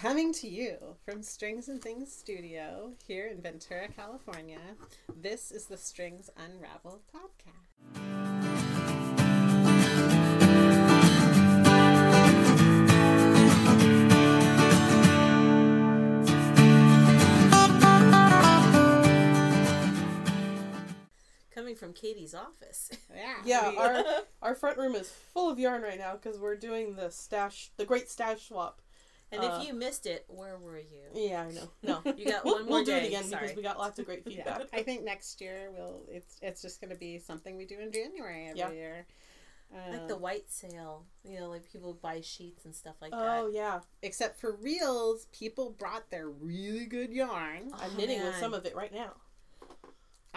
Coming to you from Strings and Things Studio here in Ventura, California, this is the Strings Unravel Podcast. From Katie's office. Yeah. Our front room is full of yarn right now because we're doing the great stash swap. And if you missed it, where were you? Yeah, I know. No, you got one more day. We'll do it again because we got lots of great feedback. Yeah. I think next year it's just going to be something we do in January every year. Like the white sale, like people buy sheets and stuff like that. Oh, yeah. Except for reels, people brought their really good yarn. Oh, I'm knitting with some of it right now.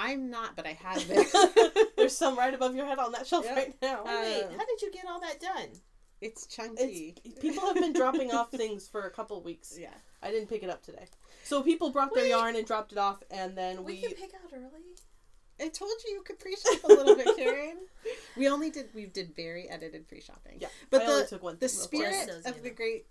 I'm not, but I have it. There's some right above your head on that shelf right now. Wait, how did you get all that done? It's chunky. People have been dropping off things for a couple weeks. Yeah. I didn't pick it up today. So people brought their yarn and dropped it off, and then we... We can pick out early. I told you could pre-shop a little bit, Karen. We did very edited pre-shopping. Yeah, but I only took one. The spirit of the great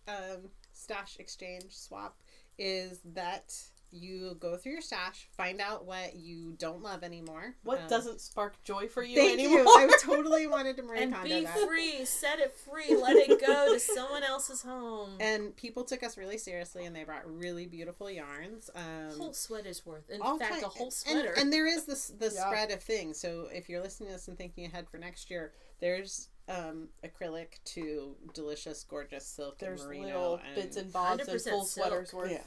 stash exchange swap is that... You go through your stash, find out what you don't love anymore. What doesn't spark joy for you anymore. Thank you. I totally wanted to Marie Kondo that. And be free. Set it free. Let it go to someone else's home. And people took us really seriously, and they brought really beautiful yarns. Whole sweaters worth. In fact, a whole sweater. And there is this spread of things. So if you're listening to this and thinking ahead for next year, there's... acrylic to delicious, gorgeous silk and merino. There's little bits and bobs and full sweaters worth. Yeah.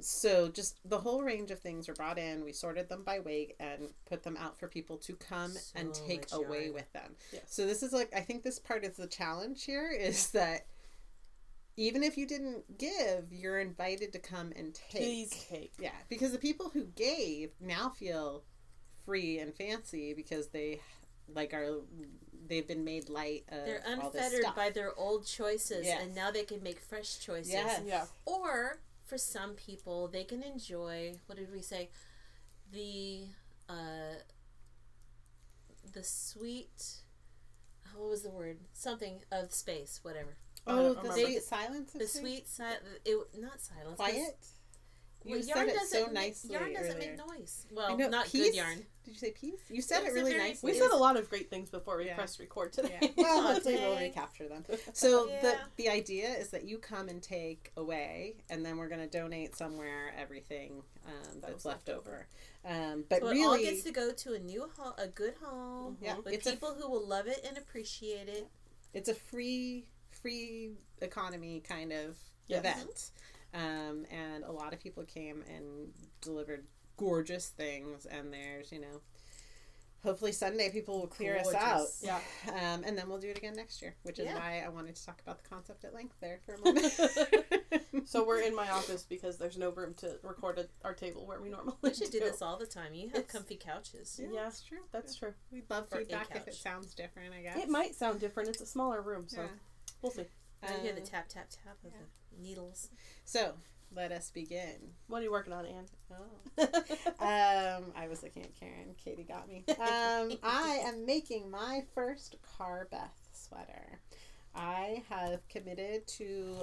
So just the whole range of things were brought in. We sorted them by weight and put them out for people to come and take away with them. Yeah. So this is I think this part is the challenge here is that even if you didn't give, you're invited to come and take. Please take. Yeah. Because the people who gave now feel free and fancy because they they've been made light of all this stuff. They're unfettered by their old choices and now they can make fresh choices. Yes. Yeah. Or... For some people, they can enjoy, what did we say, the sweet, what was the word? Something of space, whatever. Oh, the silence of space? The sweet silence, not silence. Quiet? You said it so nicely earlier. Yarn doesn't make noise. Well, not good yarn. Did you say peace? You said it really nicely. We said a lot of great things before we pressed record today. Yeah. Well, hopefully we'll recapture them. So the idea is that you come and take away, and then we're going to donate somewhere everything that's left over. But so really, it all gets to go to a new home, a good home, with people who will love it and appreciate it. It's a free economy kind of event. And a lot of people came and delivered gorgeous things, and there's, hopefully Sunday people will clear us out. Yeah. And then we'll do it again next year, which is why I wanted to talk about the concept at length there for a moment. So we're in my office because there's no room to record at our table where we normally do. We should do this all the time. You have comfy couches. Yeah, that's true. We'd love feedback if it sounds different, I guess. It might sound different. It's a smaller room, so we'll see. I hear the tap, tap, tap of the needles. So, let us begin. What are you working on, Anne? Oh. I was looking at Karen. Katie got me. I am making my first Carbeth sweater. I have committed to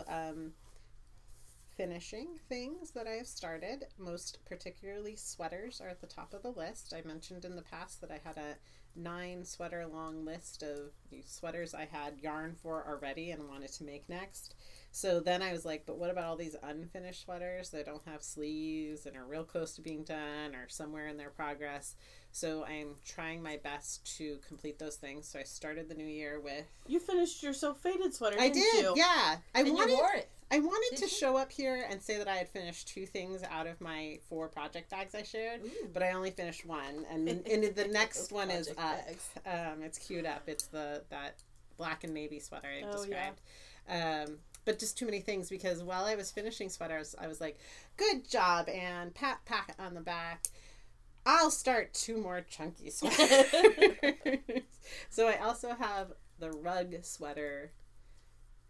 finishing things that I have started. Most particularly sweaters are at the top of the list. I mentioned in the past that I had a 9 sweater long list of sweaters I had yarn for already and wanted to make next. So then I was like, but what about all these unfinished sweaters that don't have sleeves and are real close to being done or somewhere in their progress? So I'm trying my best to complete those things. So I started the new year with... You finished your So Faded sweater, didn't you? Yeah. You wore it. I wanted to show up here and say that I had finished 2 things out of my 4 project bags I shared, but I only finished one. And the next one is up. It's queued up. It's that black and navy sweater I described. Yeah. But just too many things because while I was finishing sweaters, I was like, good job, Anne. Pat on the back. I'll start 2 more chunky sweaters. So I also have the rug sweater.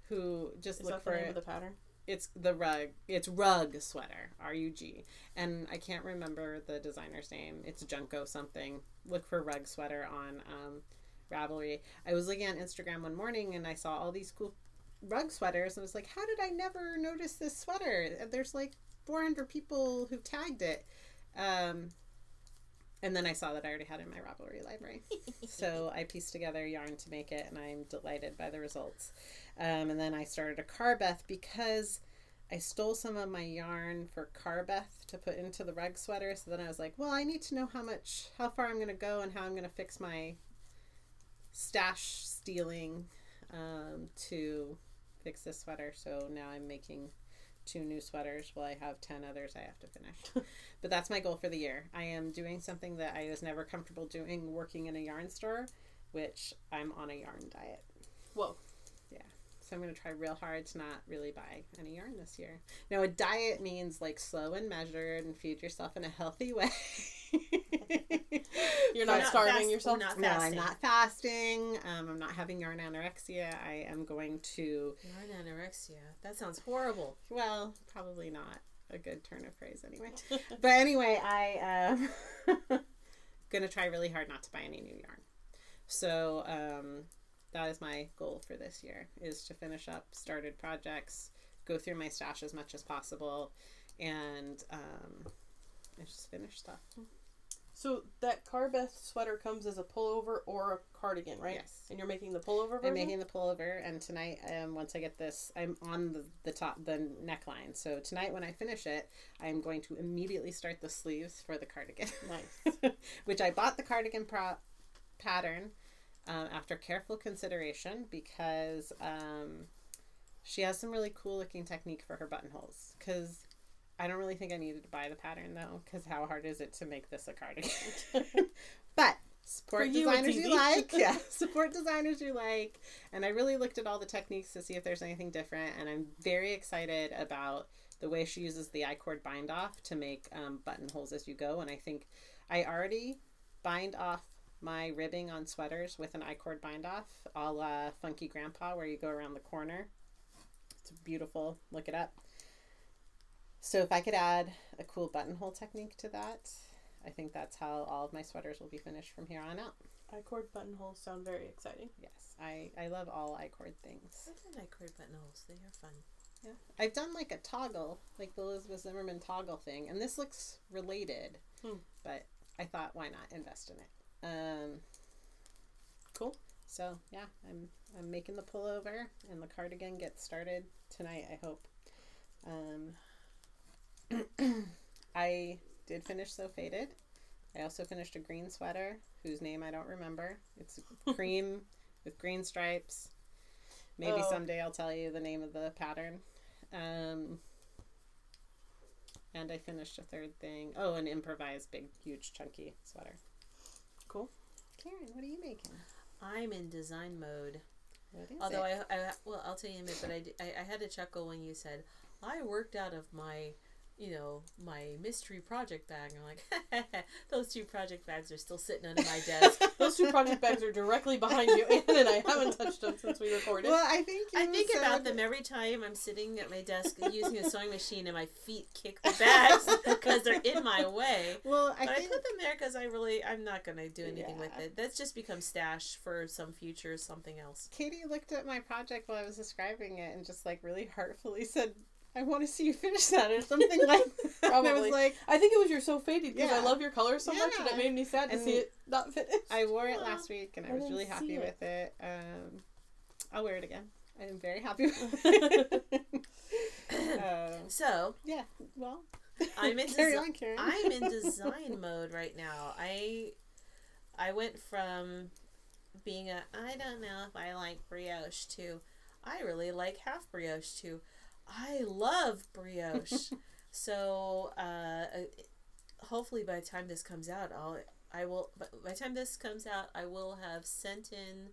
Who just look for the pattern? It's the rug. It's rug sweater. RUG, and I can't remember the designer's name. It's Junko something. Look for rug sweater on Ravelry. I was looking on Instagram one morning and I saw all these cool rug sweaters, and I was like, how did I never notice this sweater? There's like 400 people who tagged it. And then I saw that I already had it in my Ravelry library. So I pieced together yarn to make it, and I'm delighted by the results. And then I started a Carbeth because I stole some of my yarn for Carbeth to put into the rug sweater. So then I was like, well, I need to know how far I'm going to go and how I'm going to fix my stash stealing to fix this sweater. So now I'm making 2 new sweaters. Well, I have 10 others I have to finish. But that's my goal for the year. I am doing something that I was never comfortable doing working in a yarn store, which I'm on a yarn diet. Whoa. Yeah. So I'm going to try real hard to not really buy any yarn this year. Now, a diet means like slow and measured and feed yourself in a healthy way. You're not starving yourself? Not fasting. No, I'm not fasting. I'm not having yarn anorexia. I am going to... Yarn anorexia? That sounds horrible. Well, probably not a good turn of phrase anyway. But anyway, I am going to try really hard not to buy any new yarn. So that is my goal for this year, is to finish up started projects, go through my stash as much as possible, and just finish stuff. So that Carbeth sweater comes as a pullover or a cardigan, right? Yes. And you're making the pullover version? I'm making the pullover, and tonight, once I get this, I'm on the top, the neckline. So tonight when I finish it, I'm going to immediately start the sleeves for the cardigan. Nice. Which I bought the cardigan pattern after careful consideration because she has some really cool looking technique for her buttonholes. Because I don't really think I needed to buy the pattern, though, because how hard is it to make this a cardigan? But support designers you like. Yeah, support designers you like. And I really looked at all the techniques to see if there's anything different. And I'm very excited about the way she uses the I-cord bind off to make buttonholes as you go. And I think I already bind off my ribbing on sweaters with an I-cord bind off, a la Funky Grandpa, where you go around the corner. It's beautiful. Look it up. So if I could add a cool buttonhole technique to that, I think that's how all of my sweaters will be finished from here on out. I-cord buttonholes sound very exciting. Yes. I love all I-cord things. I love I-cord buttonholes. They are fun. Yeah. I've done like a toggle, like the Elizabeth Zimmerman toggle thing, and this looks related, but I thought, why not invest in it? Cool. So yeah, I'm making the pullover and the cardigan gets started tonight, I hope. I did finish So Faded. I also finished a green sweater whose name I don't remember. It's cream with green stripes. Maybe someday I'll tell you the name of the pattern. And I finished a third thing. Oh, an improvised big, huge, chunky sweater. Cool. Karen, what are you making? I'm in design mode. What is Although it? Well, I'll tell you in a minute, but I had a chuckle when you said, I worked out of my, my mystery project bag. I'm like, those 2 project bags are still sitting under my desk. Those 2 project bags are directly behind you, and I haven't touched them since we recorded. Well, I think about them every time I'm sitting at my desk using a sewing machine, and my feet kick the bags because they're in my way. Well, I put them there because I'm not going to do anything with it. That's just become stash for some future something else. Katie looked at my project while I was describing it and just like really heartfully said, I want to see you finish that or something like that. Probably. And I was like, I think it was your So Faded because I love your color so much and it made me sad to see it not finished. I wore it last week and I was really happy with it. I'll wear it again. I am very happy with it. So. Yeah. Well. I'm in design mode right now. I went from being I don't know if I like brioche to I really like half brioche to I love brioche. So hopefully by the time this comes out, I will have sent in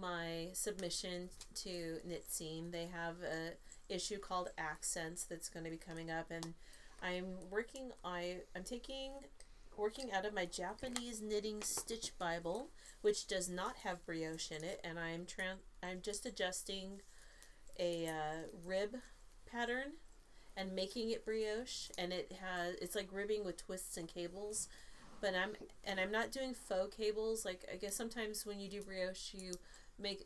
my submission to Knit Scene. They have an issue called Accents that's going to be coming up, and I'm working out of my Japanese knitting stitch Bible, which does not have brioche in it, and I'm just adjusting a rib pattern and making it brioche, and it's like ribbing with twists and cables, but I'm not doing faux cables. Like I guess sometimes when you do brioche, you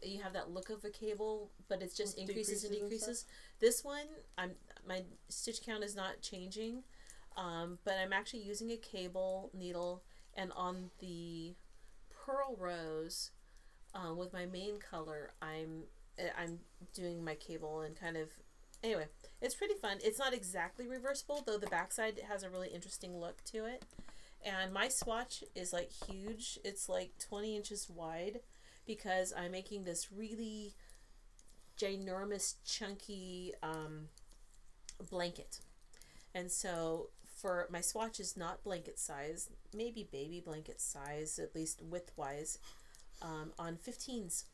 you have that look of a cable, but it's just increases and decreases. This one, my stitch count is not changing, but I'm actually using a cable needle, and on the purl rows, with my main color, I'm doing my cable and kind of, anyway, it's pretty fun. It's not exactly reversible, though the backside has a really interesting look to it. And my swatch is like huge. It's like 20 inches wide because I'm making this really ginormous chunky blanket. And so for my swatch is not blanket size, maybe baby blanket size, at least width wise, on 15s.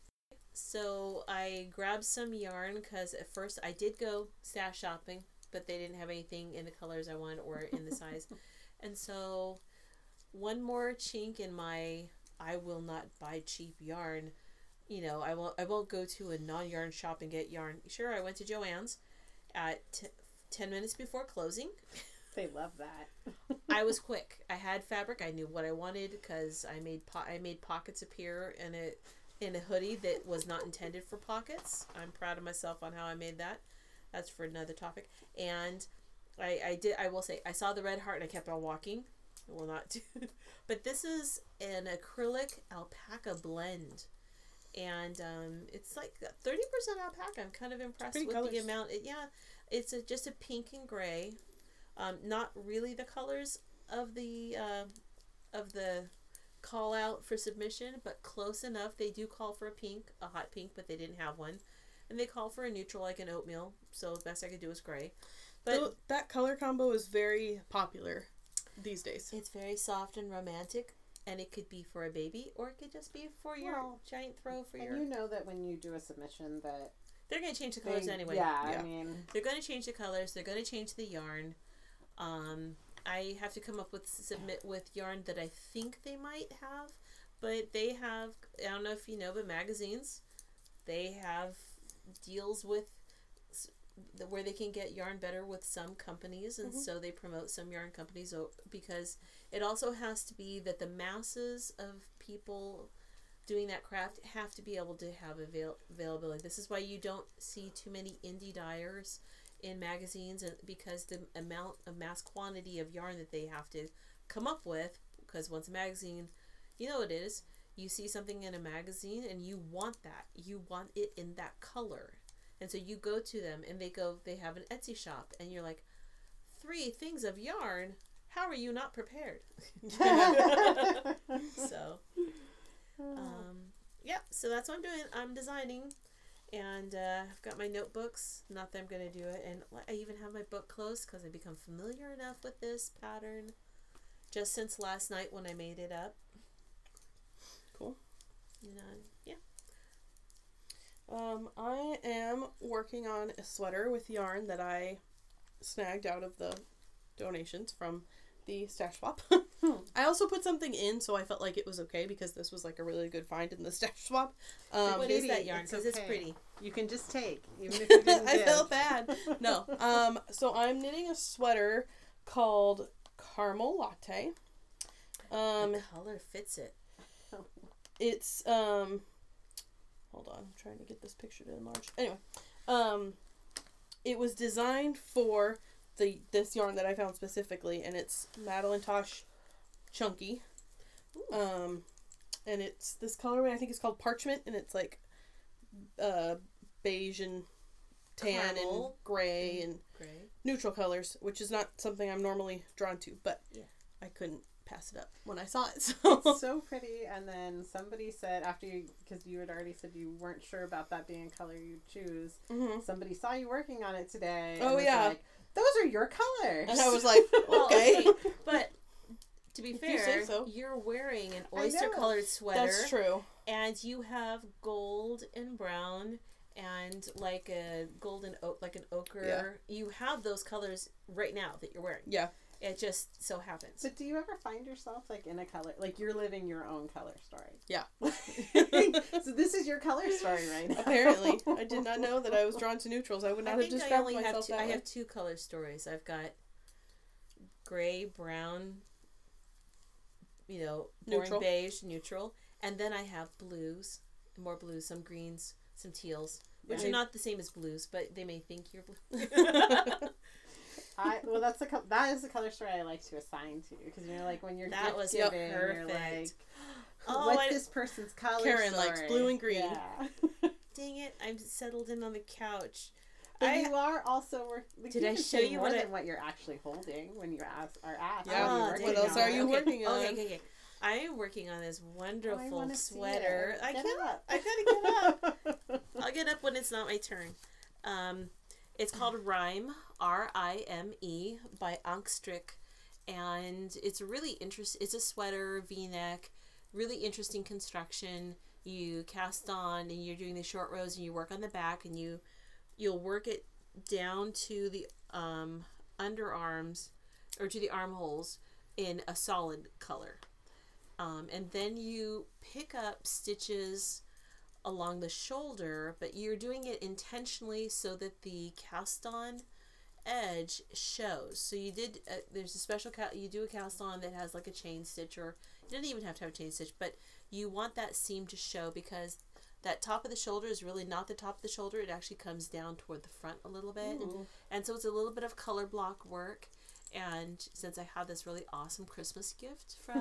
So I grabbed some yarn because at first I did go stash shopping, but they didn't have anything in the colors I wanted or in the size. And so one more chink in my I will not buy cheap yarn. You know, I won't go to a non-yarn shop and get yarn. Sure, I went to Joanne's at 10 minutes before closing. They love that. I was quick. I had fabric. I knew what I wanted because I made pockets appear in a hoodie that was not intended for pockets. I'm proud of myself on how I made that. That's for another topic. And I will say I saw the Red Heart and I kept on walking. I will not do it. But this is an acrylic alpaca blend, and it's like 30% alpaca. I'm kind of impressed with colors. The amount. It's just a pink and gray. Not really the colors of the call out for submission, but close enough. They do call for a hot pink, but they didn't have one, and they call for a neutral like an oatmeal. So the best I could do is gray. But so that color combo is very popular these days. It's very soft and romantic, and it could be for a baby, or it could just be for your giant throw for your... And you know that when you do a submission that... They're going to change the colors anyway. Yeah, I mean... They're going to change the colors. They're going to change the yarn. I have to come up with yarn that I think they might have, but they have... I don't know if you know, but magazines, they have deals with... where they can get yarn better with some companies, and so they promote some yarn companies because it also has to be that the masses of people doing that craft have to be able to have availability. This is why you don't see too many indie dyers in magazines, and because the amount of mass quantity of yarn that they have to come up with, because once a magazine, you know what it is, you see something in a magazine and you want that. You want it in that color. And so you go to them and they have an Etsy shop, and you're like, 3 things of yarn? How are you not prepared? So that's what I'm doing. I'm designing, and I've got my notebooks. Not that I'm going to do it. And I even have my book closed because I've become familiar enough with this pattern just since last night when I made it up. Cool. And, yeah. I am working on a sweater with yarn that I snagged out of the donations from the stash swap. I also put something in, so I felt like it was okay because this was like a really good find in the stash swap. What is that yarn? Because it's pretty. You can just take, even if you didn't I felt bad. No. So I'm knitting a sweater called Caramel Latte. The color fits it. It's, hold on, I'm trying to get this picture to enlarge. Anyway, it was designed for this yarn that I found specifically, and it's Madeline Tosh Chunky. Ooh. And it's this colorway, I think it's called Parchment, and it's like beige and tan and gray and neutral colors, which is not something I'm normally drawn to, but I couldn't pass it up when I saw it. So it's so pretty. And then somebody said after you, because you had already said you weren't sure about that being a color you choose, somebody saw you working on it today. Oh, and was like, those are your colors. And I was like, okay. But to be fair, you're wearing an oyster colored sweater. That's true. And you have gold and brown and like a golden oak, like an ochre. Yeah. You have those colors right now that you're wearing. Yeah. It just so happens. But do you ever find yourself like in a color, like you're living your own color story? Yeah. So this is your color story right now. Apparently. I did not know that I was drawn to neutrals. I would not have described myself that way. I have 2 color stories. I've got gray, brown, neutral, beige, neutral. And then I have blues, more blues, some greens, some teals, which are not the same as blues, but they may think you're blue. Well, that's that is the color story I like to assign to, because you're like, when you're that was giving, you're like, what's this person's color Karen story? Likes blue and green. Yeah. Dang it, I'm settled in on the couch. But you are also working. Did I show you more than what you're actually holding when you are asked? Yeah. What else are you working on? Okay. I am working on this wonderful sweater. I can't. I gotta get up. I'll get up when it's not my turn. It's called Rime, R-I-M-E, by Angstrick, and it's really interesting. It's a sweater, V-neck, really interesting construction. You cast on, and you're doing the short rows, and you work on the back, and you'll work it down to the underarms or to the armholes in a solid color. And then you pick up stitches along the shoulder, but you're doing it intentionally so that the cast on edge shows. So you did, there's a special, you do a cast on that has like a chain stitch, or you don't even have to have a chain stitch, but you want that seam to show, because that top of the shoulder is really not the top of the shoulder. It actually comes down toward the front a little bit. Mm-hmm. And so it's a little bit of color block work. And since I had this really awesome Christmas gift from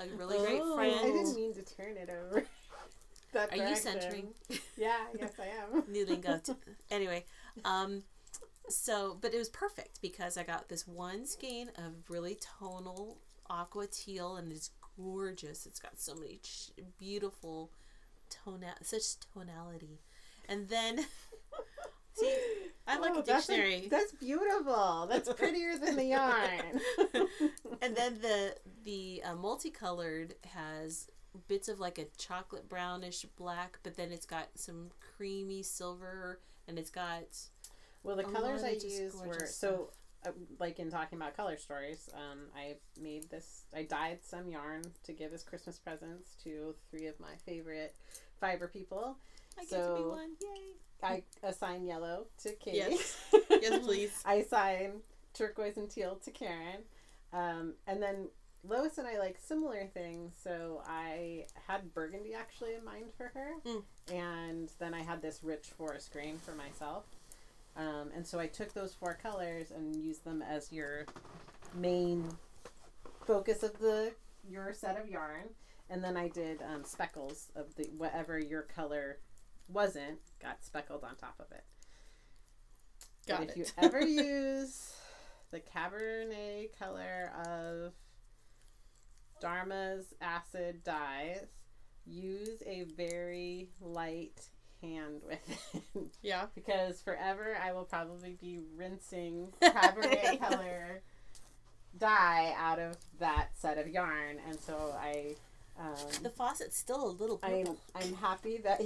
a really great friend. I didn't mean to turn it over. That Are you centering? Yeah, yes I am. Noodling Anyway, so, but it was perfect because I got this one skein of really tonal aqua teal, and it's gorgeous. It's got so many beautiful... such tonality. And then see, I'm like a dictionary. That's beautiful. That's prettier than the yarn. And then the multicolored has bits of like a chocolate brownish black, but then it's got some creamy silver, and it's got the colors I used were so like in talking about color stories, I dyed some yarn to give as Christmas presents to three of my favorite fiber people. I get to be one. Yay! I assign yellow to Katie. Yes, please. I assign turquoise and teal to Karen. And then Lois and I like similar things, so I had burgundy actually in mind for her. Mm. And then I had this rich forest green for myself. And so I took those four colors and used them as your main focus of your set of yarn. And then I did speckles of whatever your color wasn't, got speckled on top of it. Got it. If you ever use the Cabernet color of Dharma's acid dyes, use a very light hand with it. Yeah. Because forever I will probably be rinsing Cabernet color dye out of that set of yarn, and so I the faucet's still a little purple. I'm happy that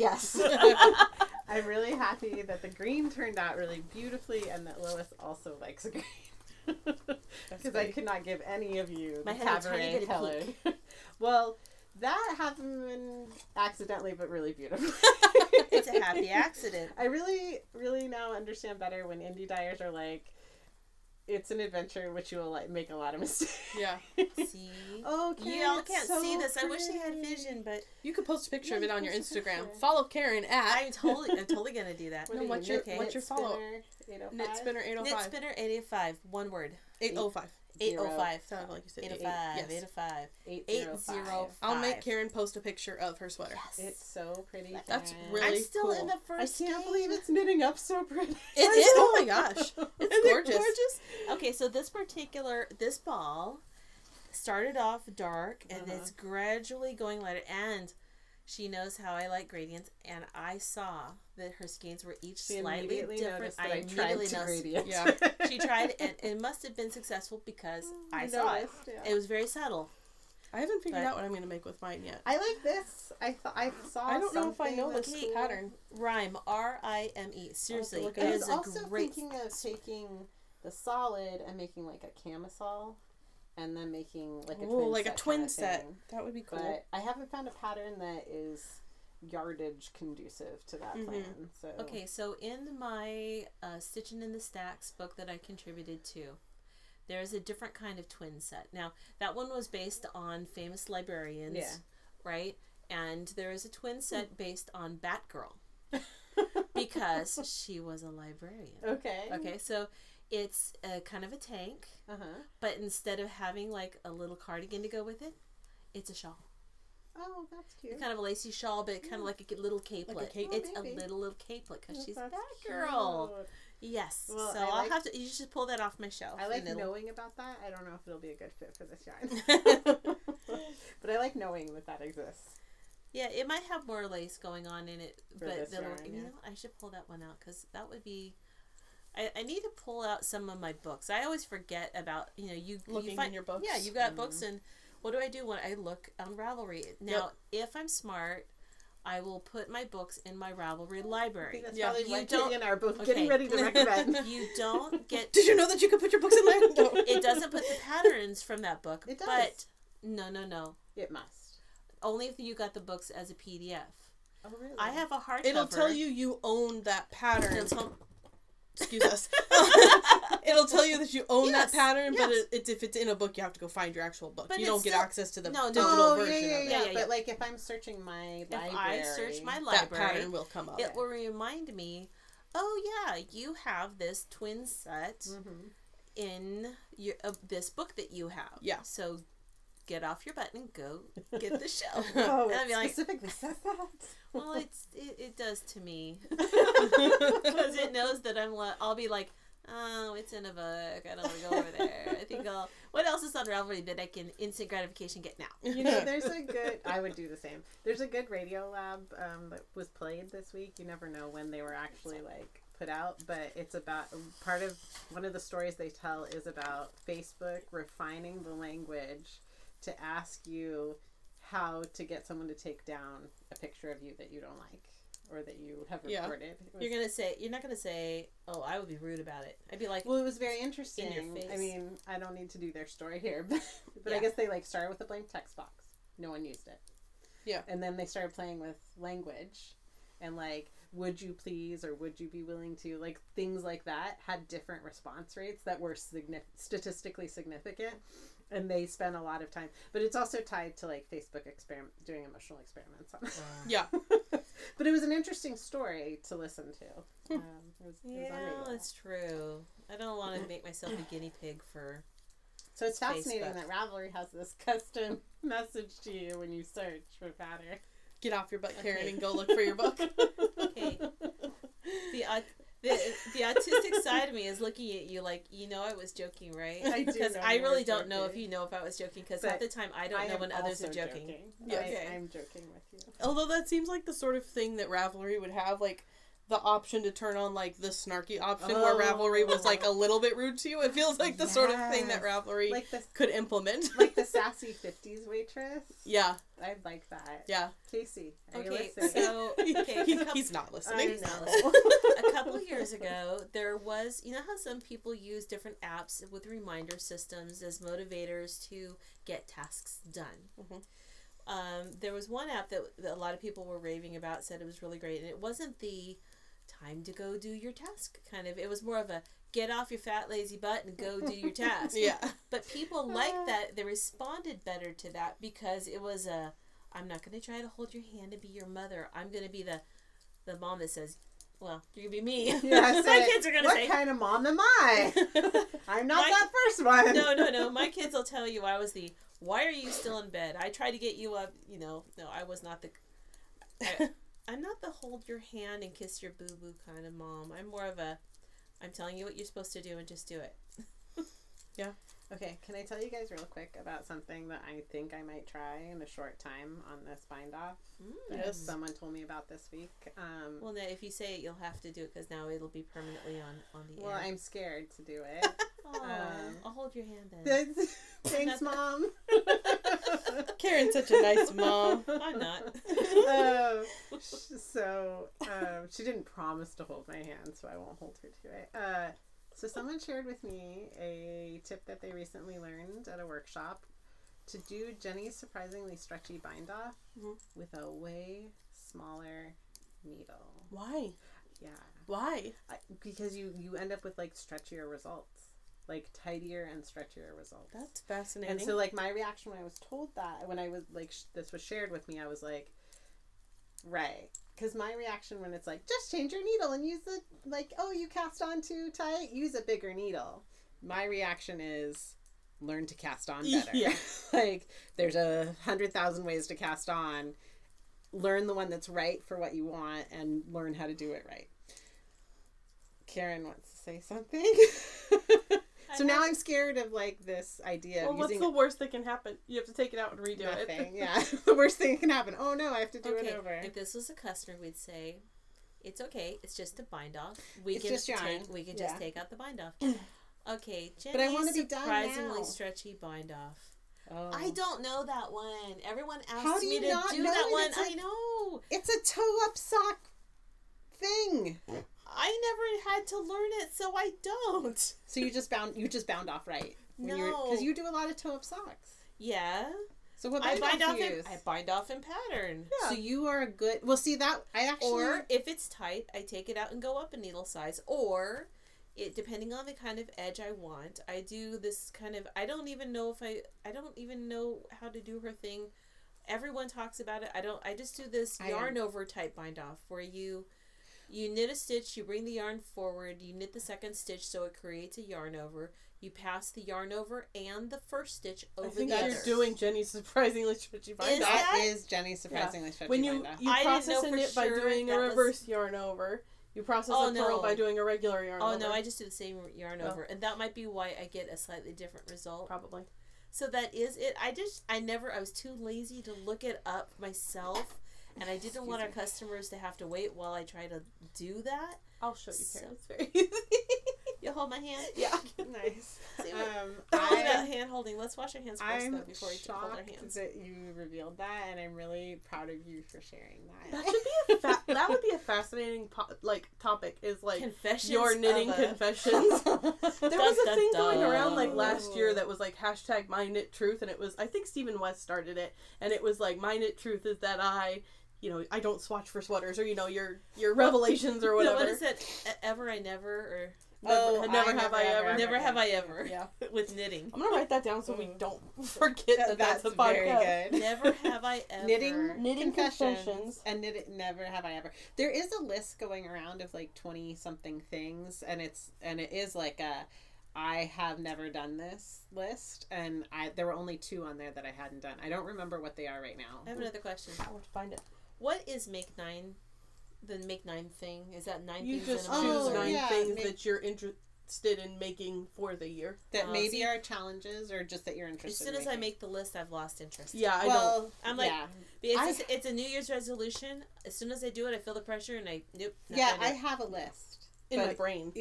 I'm really happy that the green turned out really beautifully, and that Lois also likes green, because I could not give any of you the Cabernet color. Well, that happened accidentally, but really beautifully. It's a happy accident. I really, really now understand better when indie dyers are like, it's an adventure in which you will like make a lot of mistakes. Yeah. See? Okay. Y'all can't see this. Pretty. I wish they had vision, but... You could post a picture of it on your Instagram. Follow Karen at... I'm totally going to do that. No, what's your follow? Knit Spinner 805. Knit Spinner 805. One word. 805. 805. Sounds like you said 805. 805. 805. I'll make Karen post a picture of her sweater. Yes. It's so pretty. That's really cool. I'm still in the first I can't believe it's knitting up so pretty. It is. Oh my gosh. It's gorgeous. Okay, so this ball started off dark, and it's gradually going lighter, and she knows how I like gradients, and I saw that her skeins were each slightly different. I immediately noticed. Yeah. She tried, and it must have been successful because I saw it. Yeah. It was very subtle. I haven't figured out what I'm going to make with mine yet. I like this. I don't know if I know this pattern. Rime, R-I-M-E. Seriously, it is a great... I was also thinking of taking the solid and making like a camisole. And then making like a twin set. That would be cool. But I haven't found a pattern that is yardage conducive to that plan. So in my Stitching in the Stacks book that I contributed to, there is a different kind of twin set. Now that one was based on famous librarians, right? And there is a twin set based on Batgirl because she was a librarian. Okay. Okay, so it's a, kind of a tank, but instead of having like a little cardigan to go with it, it's a shawl. Oh, that's cute. It's kind of a lacy shawl, but kind of like a little capelet. Like a capelet. It's a little capelet because she's Batgirl. Cute. Yes. Well, so I'll have to, you should pull that off my shelf. I like knowing about that. I don't know if it'll be a good fit for this yarn. But I like knowing that that exists. Yeah, it might have more lace going on in it. For but the yarn, you know, I should pull that one out because that would be, I need to pull out some of my books. I always forget about, you know, you find, in your books. Yeah, you've got books and what do I do when I look on Ravelry? Now, if I'm smart, I will put my books in my Ravelry library. That's probably why Katie and I are both getting ready to recommend. You don't get... Did you know that you could put your books in there? No. It doesn't put the patterns from that book. It does. But no. It must. Only if you got the books as a PDF. Oh, really? I have a hardcover. It'll tell you own that pattern. Excuse us. It'll tell you that you own that pattern, but if it's in a book, you have to go find your actual book. But you don't get access to the digital version of it. Yeah. But like if I'm searching my library, that pattern will come up. It will remind me, you have this twin set in your this book that you have. Yeah. So get off your butt and go get the show. Oh, and I'd be like, specifically says that? Well, it does to me. Because it knows that I'll be like, oh, it's in a book. I don't want to go over there. I think what else is on Ravelry that I can instant gratification get now? You know, I would do the same. There's a good RadioLab that was played this week. You never know when they were actually like put out, but it's about part of one of the stories they tell is about Facebook refining the language to ask you how to get someone to take down a picture of you that you don't like or that you have reported. Yeah. You're not going to say, oh, I would be rude about it. I'd be like, well, it was very interesting. In your face. I mean, I don't need to do their story here, but I guess they like started with a blank text box. No one used it. Yeah. And then they started playing with language and like, would you please, or would you be willing to, like things like that had different response rates that were statistically significant. And they spend a lot of time, but it's also tied to like Facebook doing emotional experiments on it. Yeah. But it was an interesting story to listen to. It was that's true. I don't want to make myself a guinea pig for. So it's fascinating that Ravelry has this custom message to you when you search for pattern. Get off your butt, Karen, and go look for your book. Okay. The autistic side of me is looking at you like, you know I was joking, right? I do. Because I really don't know if you know if I was joking, because half the time I don't know when others are joking. Okay. I'm joking with you. Although that seems like the sort of thing that Ravelry would have, like the option to turn on like the snarky option where Ravelry was like a little bit rude to you. It feels like the sort of thing that Ravelry could implement. Like the sassy 50s waitress. Yeah. I'd like that. Yeah. Casey, are you listening? He's not listening. He's not listening. A couple years ago, there was, you know how some people use different apps with reminder systems as motivators to get tasks done? Mm-hmm. There was one app that a lot of people were raving about, said it was really great, and it wasn't the time to go do your task kind of. It was more of a get off your fat lazy butt and go do your task. Yeah. But people liked that. They responded better to that because it was a, I'm not going to try to hold your hand and be your mother. I'm going to be the mom that says, well, you're going to be me. Yeah, my kids are going to say, what kind of mom am I? I'm not that first one. No. My kids will tell you I was the, why are you still in bed? I tried to get you up, you know. No, I was not I'm not the hold your hand and kiss your boo-boo kind of mom. I'm more of a, I'm telling you what you're supposed to do and just do it. Yeah. Okay, can I tell you guys real quick about something that I think I might try in a short time on this bind-off? Yes. Someone told me about this week. Well, now, if you say it, you'll have to do it because now it'll be permanently on the air. Well, I'm scared to do it. I'll hold your hand then. Thanks, Mom. Karen's such a nice mom. I'm not. She didn't promise to hold my hand, so I won't hold her to it. So someone shared with me a tip that they recently learned at a workshop to do Jenny's surprisingly stretchy bind off with a way smaller needle. Why? Yeah. Why? Because you end up with like stretchier results, like tidier and stretchier results. That's fascinating. And so like my reaction when I was told that, when I was like, this was shared with me, I was like, Right. Because my reaction when it's like, just change your needle and use the, like, oh, you cast on too tight, use a bigger needle. My reaction is, learn to cast on better. Yeah. Like, there's 100,000 ways to cast on. Learn the one that's right for what you want and learn how to do it right. Karen wants to say something. So now I'm scared of, like, this idea of using... Well, what's the worst that can happen? You have to take it out and redo it. Yeah. The worst thing that can happen. Oh, no, I have to do it over. If this was a customer, we'd say, it's okay. It's just a bind-off. We can just take out the bind-off. Okay, Jenny's surprisingly stretchy bind-off. Oh. I don't know that one. Everyone asked me to do that one. I know. It's a toe-up sock thing. I never had to learn it, so I don't. So you just bound off right. No, because you do a lot of toe-up socks. Yeah. So what I bind off in pattern. Yeah. So you are a good. Well, see that I actually. Or if it's tight, I take it out and go up a needle size. Or, it depending on the kind of edge I want, I do this kind of. I don't even know how to do her thing. Everyone talks about it. I don't. I just do this yarn over type bind off where you knit a stitch, you bring the yarn forward, you knit the second stitch so it creates a yarn over, you pass the yarn over and the first stitch over the other. I think you're doing Jenny's surprisingly stretchy bind off. That is Jenny's surprisingly stretchy bind off. When you process a knit by doing a reverse yarn over, you process a purl by doing a regular yarn over. Oh, no, I just do the same yarn over. And that might be why I get a slightly different result. Probably. So that is it. I was too lazy to look it up myself. And I didn't want our customers to have to wait while I try to do that. I'll show you, Karen. It's very easy. You'll hold my hand? Yeah. Nice. See about hand holding. Let's wash our hands first, though, before we hold our hands. I'm shocked that you revealed that, and I'm really proud of you for sharing that. That would be a fascinating topic. Is like confessions, your knitting confessions. There was a thing going around last year that was like hashtag My Knit Truth, and it was, I think Stephen West started it, and it was like My Knit Truth is that I don't swatch for sweaters, or your revelations or whatever. No, what is it? Ever I never or. Never have I ever. Yeah. With knitting. I'm going to write that down so we don't forget that's a podcast. Very good. Never have I ever. Knitting confessions. And never have I ever. There is a list going around of like 20 something things, and it is like a I have never done this list, and there were only 2 on there that I hadn't done. I don't remember what they are right now. I have another question. I want to find it. What is Make 9? The Make 9 thing? Is that 9 you things? You just choose 9 things that you're interested in making for the year. That maybe are challenges or just that you're interested in. As soon as I make the list, I've lost interest. Yeah, I don't. I'm like, it's a New Year's resolution. As soon as I do it, I feel the pressure and nope. Yeah, I have a list. In my brain.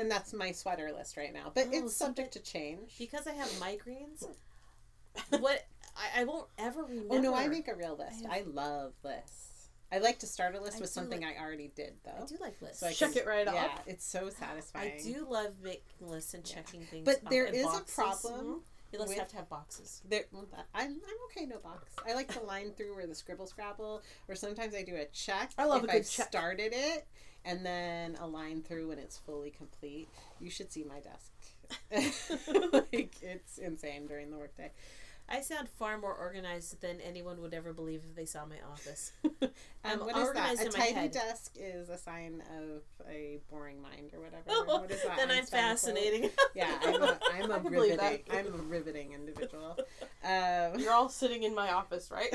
And that's my sweater list right now. But it's subject to change. Because I have migraines, I won't ever remember. Oh, no, I make a real list. I love lists. I like to start a list with something I already did, though. I do like lists. So check it right off. Yeah, it's so satisfying. I do love making lists and checking things. But there is a problem. You lists have to have boxes. I'm okay, no box. I like to line through or the scribble scrabble, or sometimes I do a check. I love if I've started it, and then a line through when it's fully complete. You should see my desk. It's insane during the workday. I sound far more organized than anyone would ever believe if they saw my office. What is that? A tidy desk is a sign of a boring mind or whatever. Oh, what is that? Then I'm fascinating. Yeah, I'm a riveting individual. You're all sitting in my office, right?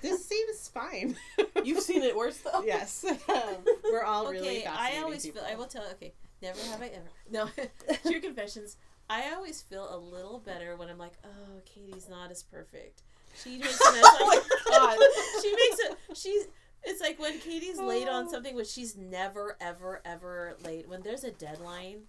This seems fine. You've seen it worse, though? Yes. We're all really fascinating. I always people. Feel, I will tell, okay, never have I ever. No, true confessions. I always feel a little better when I'm like, oh, Katie's not as perfect. She makes a mess. Oh my God. She makes it. It's like when Katie's late on something, which she's never, ever, ever late. When there's a deadline,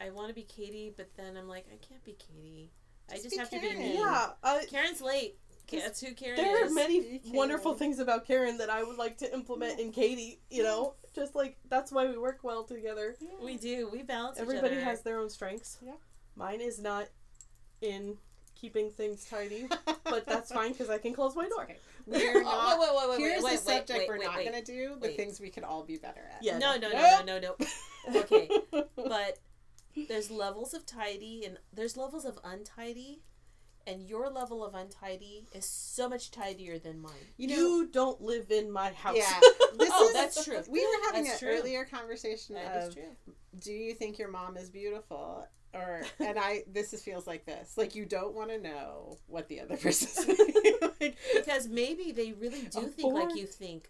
I want to be Katie, but then I'm like, I can't be Katie. I just have to be me. Yeah, Karen's late. That's who Karen is. There are many wonderful things about Karen that I would like to implement in Katie, you know? Just like, that's why we work well together. Yeah. We do. We balance Everybody has their own strengths. Yeah. Mine is not in keeping things tidy, but that's fine because I can close my door. Okay. Here's the subject we're not going to do, the things we could all be better at. Yeah. No. Okay. But there's levels of tidy and there's levels of untidy. and your level of untidy is so much tidier than mine. You don't live in my house. Yeah. That's true. We were having an earlier conversation of, do you think your mom is beautiful? Feels like this. Like, you don't want to know what the other person's like. Because maybe they really do think like you think.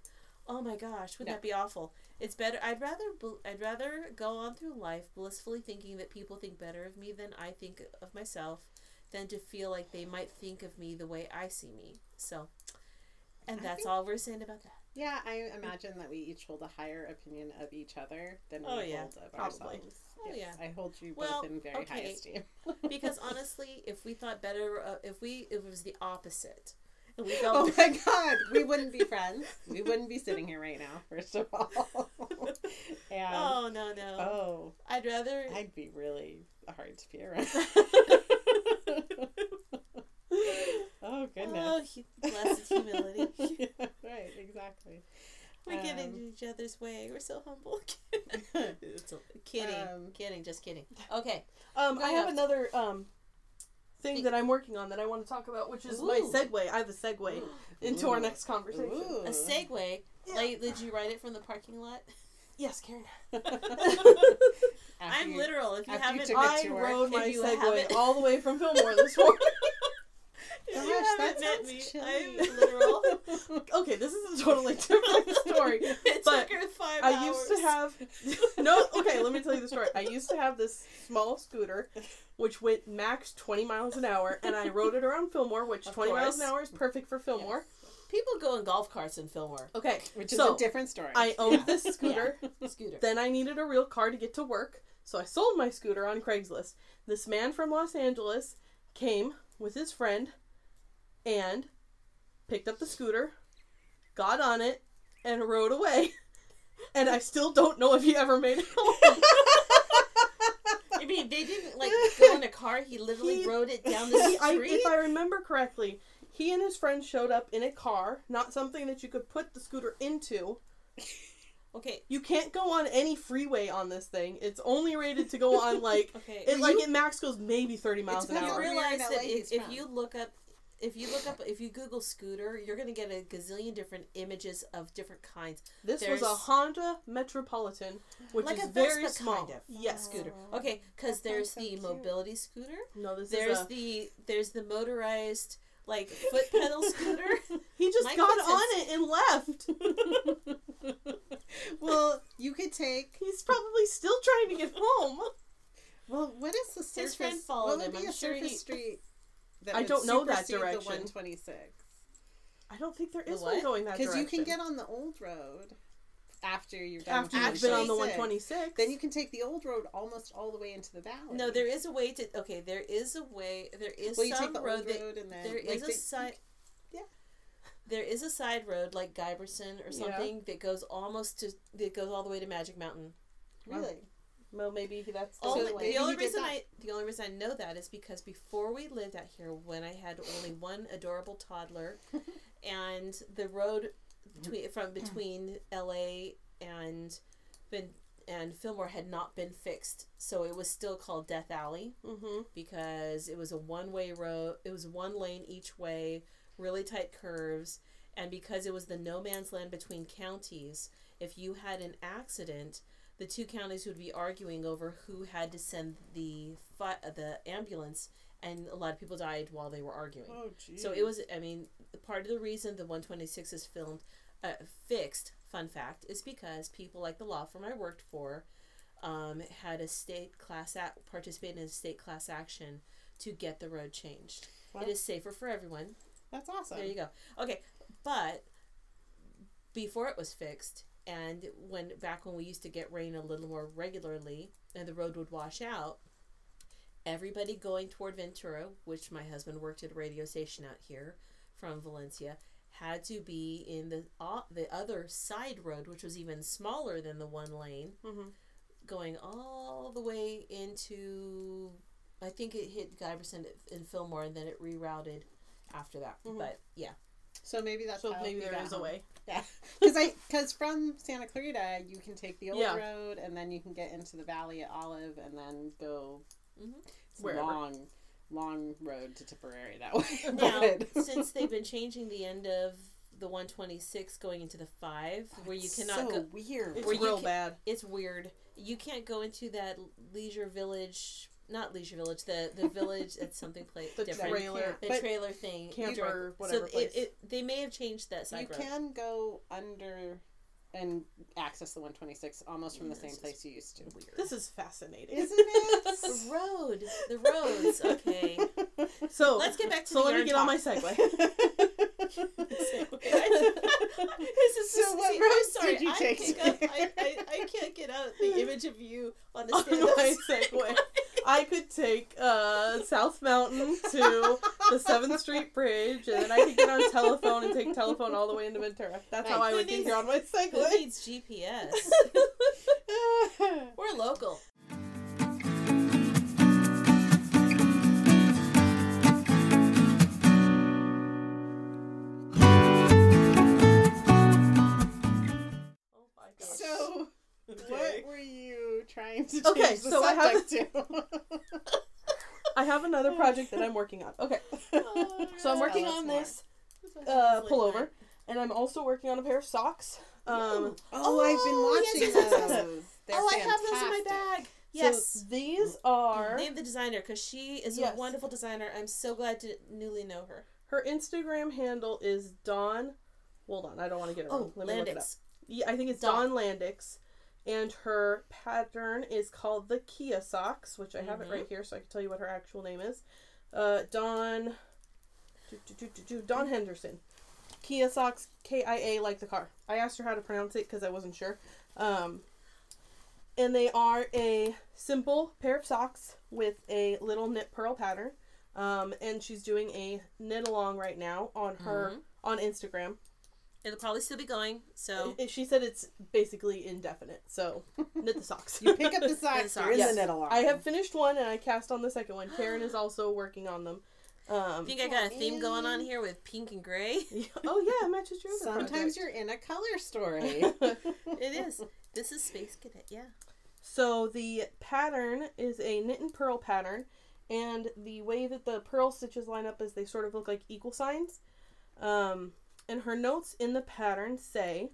Oh my gosh, wouldn't that be awful? It's better. I'd rather go on through life blissfully thinking that people think better of me than I think of myself, than to feel like they might think of me the way I see me. So, and that's all we're saying about that. Yeah, I imagine that we each hold a higher opinion of each other than we hold of ourselves. Oh, yes, yeah. I hold you both in very high esteem. Because honestly, if we thought better, if it was the opposite, and we felt my God, we wouldn't be friends. We wouldn't be sitting here right now, first of all. And, oh, no. Oh. I'd be really hard to be around. Oh, goodness. Oh, blessed humility. Yeah, right, exactly. We get into each other's way. We're so humble. Kidding. Okay. I have another thing that I'm working on that I want to talk about, which is my segue. I have a segue into our next conversation. Ooh. A segue? Yeah. Like, did you write it from the parking lot? Yes, Karen. I'm literal. If you haven't, I rode my segue all the way from Fillmore this morning. Gosh, that sounds chilly. I'm literal. Okay, this is a totally different story. It took her 5 hours. Let me tell you the story. I used to have this small scooter, which went max 20 miles an hour, and I rode it around Fillmore, which 20 miles an hour is perfect for Fillmore. Yes. People go in golf carts in Fillmore. Okay. Which is a different story. I owned this scooter. Yeah. Then I needed a real car to get to work, so I sold my scooter on Craigslist. This man from Los Angeles came with his friend and picked up the scooter, got on it, and rode away. And I still don't know if he ever made it home. I mean, they didn't, go in a car. He literally rode it down the street. If I remember correctly, he and his friend showed up in a car, not something that you could put the scooter into. Okay. You can't go on any freeway on this thing. It's only rated to go on, it max goes maybe 30 miles an hour. You realize that if you Google scooter, you're going to get a gazillion different images of different kinds. There's was a Honda Metropolitan, which is very small. Kind of. Yes. Scooter. Okay, because there's the mobility scooter. No, there's the motorized, foot pedal scooter. He just got on it and left. Well, you could take... He's probably still trying to get home. Well, what is the surface... His friend followed him. I'm sure street that I don't know that direction. The 126. I don't think there is one going that direction. Because you can get on the old road after you're done. After you've been on the 126. Then you can take the old road almost all the way into the valley. No, there is a way to... Okay, there is a way... There is some road... Well, you take the old road and then... There is a side... There is a side road like Guiberson or something that goes all the way to Magic Mountain. Really? Well, maybe that's the only reason I know that is because before we lived out here, when I had only one adorable toddler, and the road between LA and Fillmore had not been fixed, so it was still called Death Alley because it was a one-way road. It was one lane each way. Really tight curves, and because it was the no man's land between counties, if you had an accident, the two counties would be arguing over who had to send the ambulance, and a lot of people died while they were arguing. Oh, geez. So it was, part of the reason the 126 is fixed, fun fact, is because people like the law firm I worked for had participated in a state class action to get the road changed. Wow. It is safer for everyone. That's awesome. There you go. Okay, but before it was fixed, and back when we used to get rain a little more regularly, and the road would wash out, everybody going toward Ventura, which my husband worked at a radio station out here from Valencia, had to be in the other side road, which was even smaller than the one lane, going all the way into, I think it hit Guiberson in Fillmore, and then it rerouted after that, but yeah. So maybe that's there is a way. Yeah, because from Santa Clarita you can take the old road, and then you can get into the Valley at Olive, and then go. It's a long long road to Tipperary that way. Now, since they've been changing the end of the 126 going into the 5, where you cannot go. Weird. It's real bad. It's weird. You can't go into that leisure village. Not leisure village. The village at something place different. Trailer, the trailer thing. Camper, whatever. So place. They may have changed that side road. You can go under and access the 126 almost from the same place you used to. Weird. This is fascinating, isn't it? The roads. Okay. So let's get back to. So let me get on my segue. What roads did you take? I can't get out the image of you on the stand my segue. I could take South Mountain to the 7th Street Bridge, and then I could get on Telephone and take Telephone all the way into Ventura. That's how I would get here on my cycle. Who needs GPS? We're local. Oh my gosh. So, what were you trying to change I have another project that I'm working on. Okay. So I'm working on this pullover, and I'm also working on a pair of socks. I've been watching those. They're fantastic. I have those in my bag. Yes. So these are... Name the designer, because she is a wonderful designer. I'm so glad to newly know her. Her Instagram handle is Dawn... Hold on, I don't want to get it wrong. Let me look it up. Yeah, I think it's Dawn Landix. And her pattern is called the Kia Socks, which I have it right here, so I can tell you what her actual name is. Dawn Henderson. Kia Socks, Kia, like the car. I asked her how to pronounce it because I wasn't sure. And they are a simple pair of socks with a little knit pearl pattern. And she's doing a knit along right now on her on Instagram. It'll probably still be going, so... She said it's basically indefinite, so knit the socks. You pick up the socks, you're in the knit along. I have finished one, and I cast on the second one. Karen is also working on them. I think I got a theme going on here with pink and gray. Oh, yeah, it matches your other project. Sometimes you're in a color story. It is. This is Space Cadet, yeah. So the pattern is a knit and pearl pattern, and the way that the pearl stitches line up is they sort of look like equal signs. And her notes in the pattern say,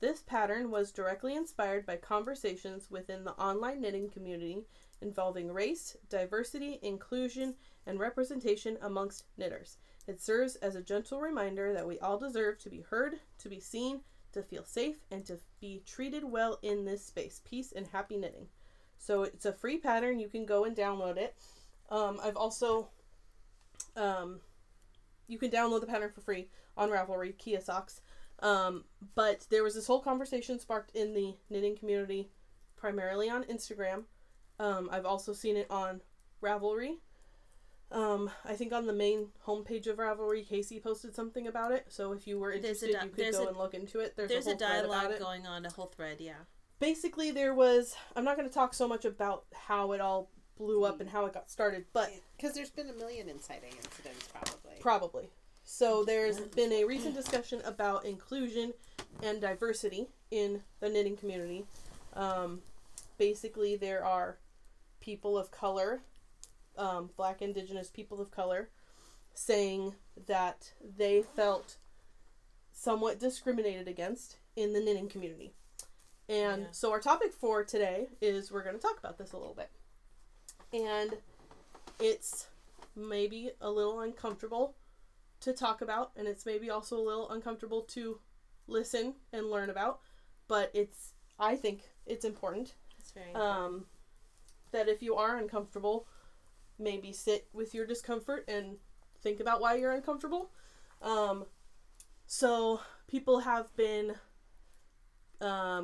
this pattern was directly inspired by conversations within the online knitting community involving race, diversity, inclusion, and representation amongst knitters. It serves as a gentle reminder that we all deserve to be heard, to be seen, to feel safe, and to be treated well in this space. Peace and happy knitting. So it's a free pattern. You can go and download it. I've also... you can download the pattern for free on Ravelry, Kia Socks. But there was this whole conversation sparked in the knitting community, primarily on Instagram. I've also seen it on Ravelry. I think on the main homepage of Ravelry, Casey posted something about it. So if you were interested, you could go and look into it. There's a whole thread about it. There's a dialogue going on, a whole thread, yeah. Basically, there was... I'm not going to talk so much about how it all blew up and how it got started, but... Because there's been a million inciting incidents, probably. So there's been a recent discussion about inclusion and diversity in the knitting community. Basically, there are people of color, Black Indigenous people of color, saying that they felt somewhat discriminated against in the knitting community. And so our topic for today is we're going to talk about this a little bit. And it's maybe a little uncomfortable to talk about, and it's maybe also a little uncomfortable to listen and learn about, but I think it's important. It's very important. That if you are uncomfortable, maybe sit with your discomfort and think about why you're uncomfortable. So people have been, I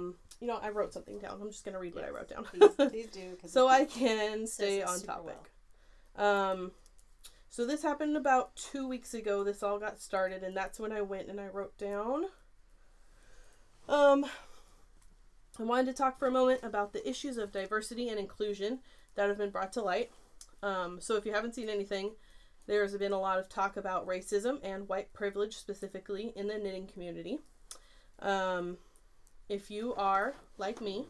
wrote something down. I'm just going to read what I wrote down. Please do. So I can stay on topic. Well. So this happened about 2 weeks ago. This all got started, and that's when I went and I wrote down. I wanted to talk for a moment about the issues of diversity and inclusion that have been brought to light. So if you haven't seen anything, there's been a lot of talk about racism and white privilege specifically in the knitting community. If you are like me,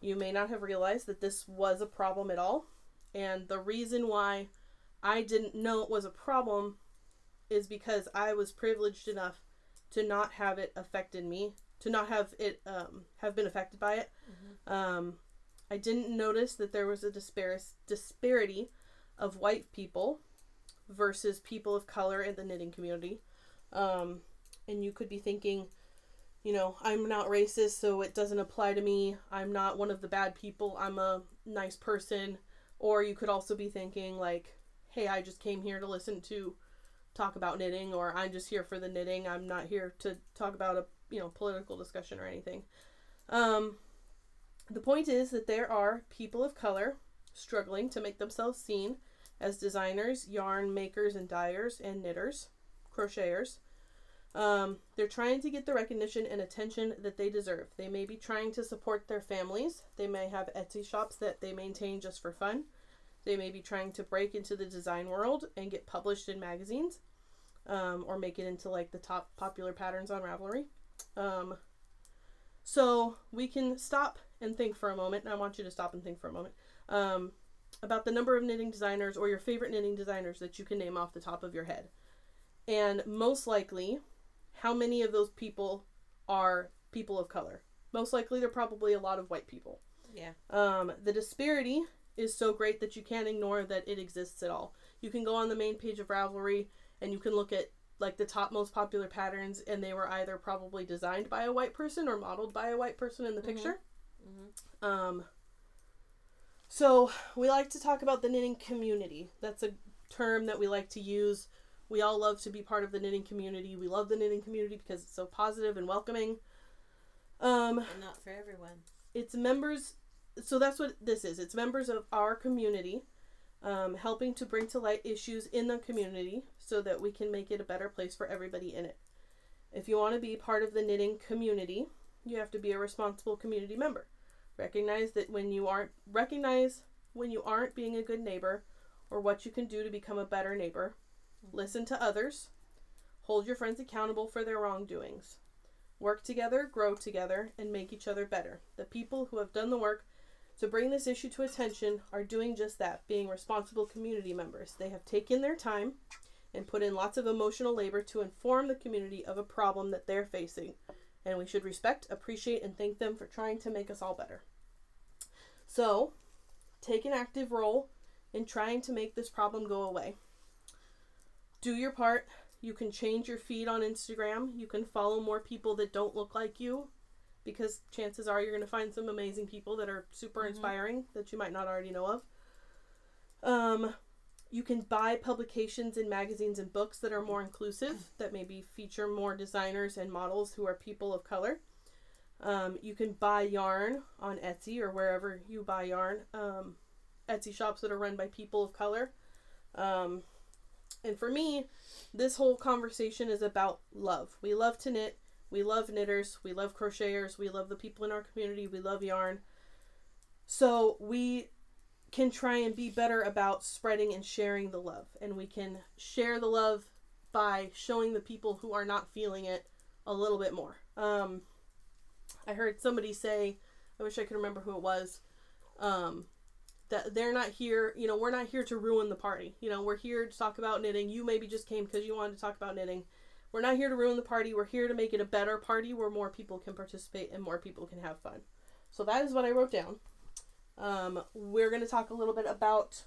you may not have realized that this was a problem at all. And the reason why I didn't know it was a problem is because I was privileged enough to not have it affected me, to not have it have been affected by it. Mm-hmm. I didn't notice that there was a disparity of white people versus people of color in the knitting community. And you could be thinking, you know, I'm not racist, so it doesn't apply to me. I'm not one of the bad people. I'm a nice person. Or you could also be thinking, like, hey, I just came here to listen to talk about knitting, or I'm just here for the knitting. I'm not here to talk about a, you know, political discussion or anything. The point is that there are people of color struggling to make themselves seen as designers, yarn makers and dyers and knitters, crocheters. They're trying to get the recognition and attention that they deserve. They may be trying to support their families. They may have Etsy shops that they maintain just for fun. They may be trying to break into the design world and get published in magazines, or make it into like the top popular patterns on Ravelry. So we can stop and think for a moment, and I want you to stop and think for a moment, about the number of knitting designers or your favorite knitting designers that you can name off the top of your head. And most likely, how many of those people are people of color? Most likely, they're probably a lot of white people. Yeah. The disparity is so great that you can't ignore that it exists at all. You can go on the main page of Ravelry and you can look at like the top most popular patterns, and they were either probably designed by a white person or modeled by a white person in the picture. Mm-hmm. So we like to talk about the knitting community. That's a term that we like to use. We all love to be part of the knitting community. We love the knitting community because it's so positive and welcoming. And not for everyone. It's members. So that's what this is. It's members of our community, helping to bring to light issues in the community so that we can make it a better place for everybody in it. If you want to be part of the knitting community, you have to be a responsible community member. Recognize when you aren't being a good neighbor, or what you can do to become a better neighbor. Mm-hmm. Listen to others. Hold your friends accountable for their wrongdoings. Work together, grow together, and make each other better. The people who have done the work to bring this issue to attention are doing just that, being responsible community members. They have taken their time and put in lots of emotional labor to inform the community of a problem that they're facing, and we should respect, appreciate, and thank them for trying to make us all better. So, take an active role in trying to make this problem go away. Do your part. You can change your feed on Instagram. You can follow more people that don't look like you, because chances are you're going to find some amazing people that are super mm-hmm. inspiring that you might not already know of. You can buy publications and magazines and books that are more inclusive, that maybe feature more designers and models who are people of color. You can buy yarn on Etsy or wherever you buy yarn. Etsy shops that are run by people of color. And for me, this whole conversation is about love. We love to knit. We love knitters, we love crocheters, we love the people in our community, we love yarn. So we can try and be better about spreading and sharing the love. And we can share the love by showing the people who are not feeling it a little bit more. I heard somebody say, I wish I could remember who it was, that they're not here, you know, we're not here to ruin the party. You know, we're here to talk about knitting. You maybe just came because you wanted to talk about knitting. We're not here to ruin the party. We're here to make it a better party where more people can participate and more people can have fun. So that is what I wrote down. We're going to talk a little bit about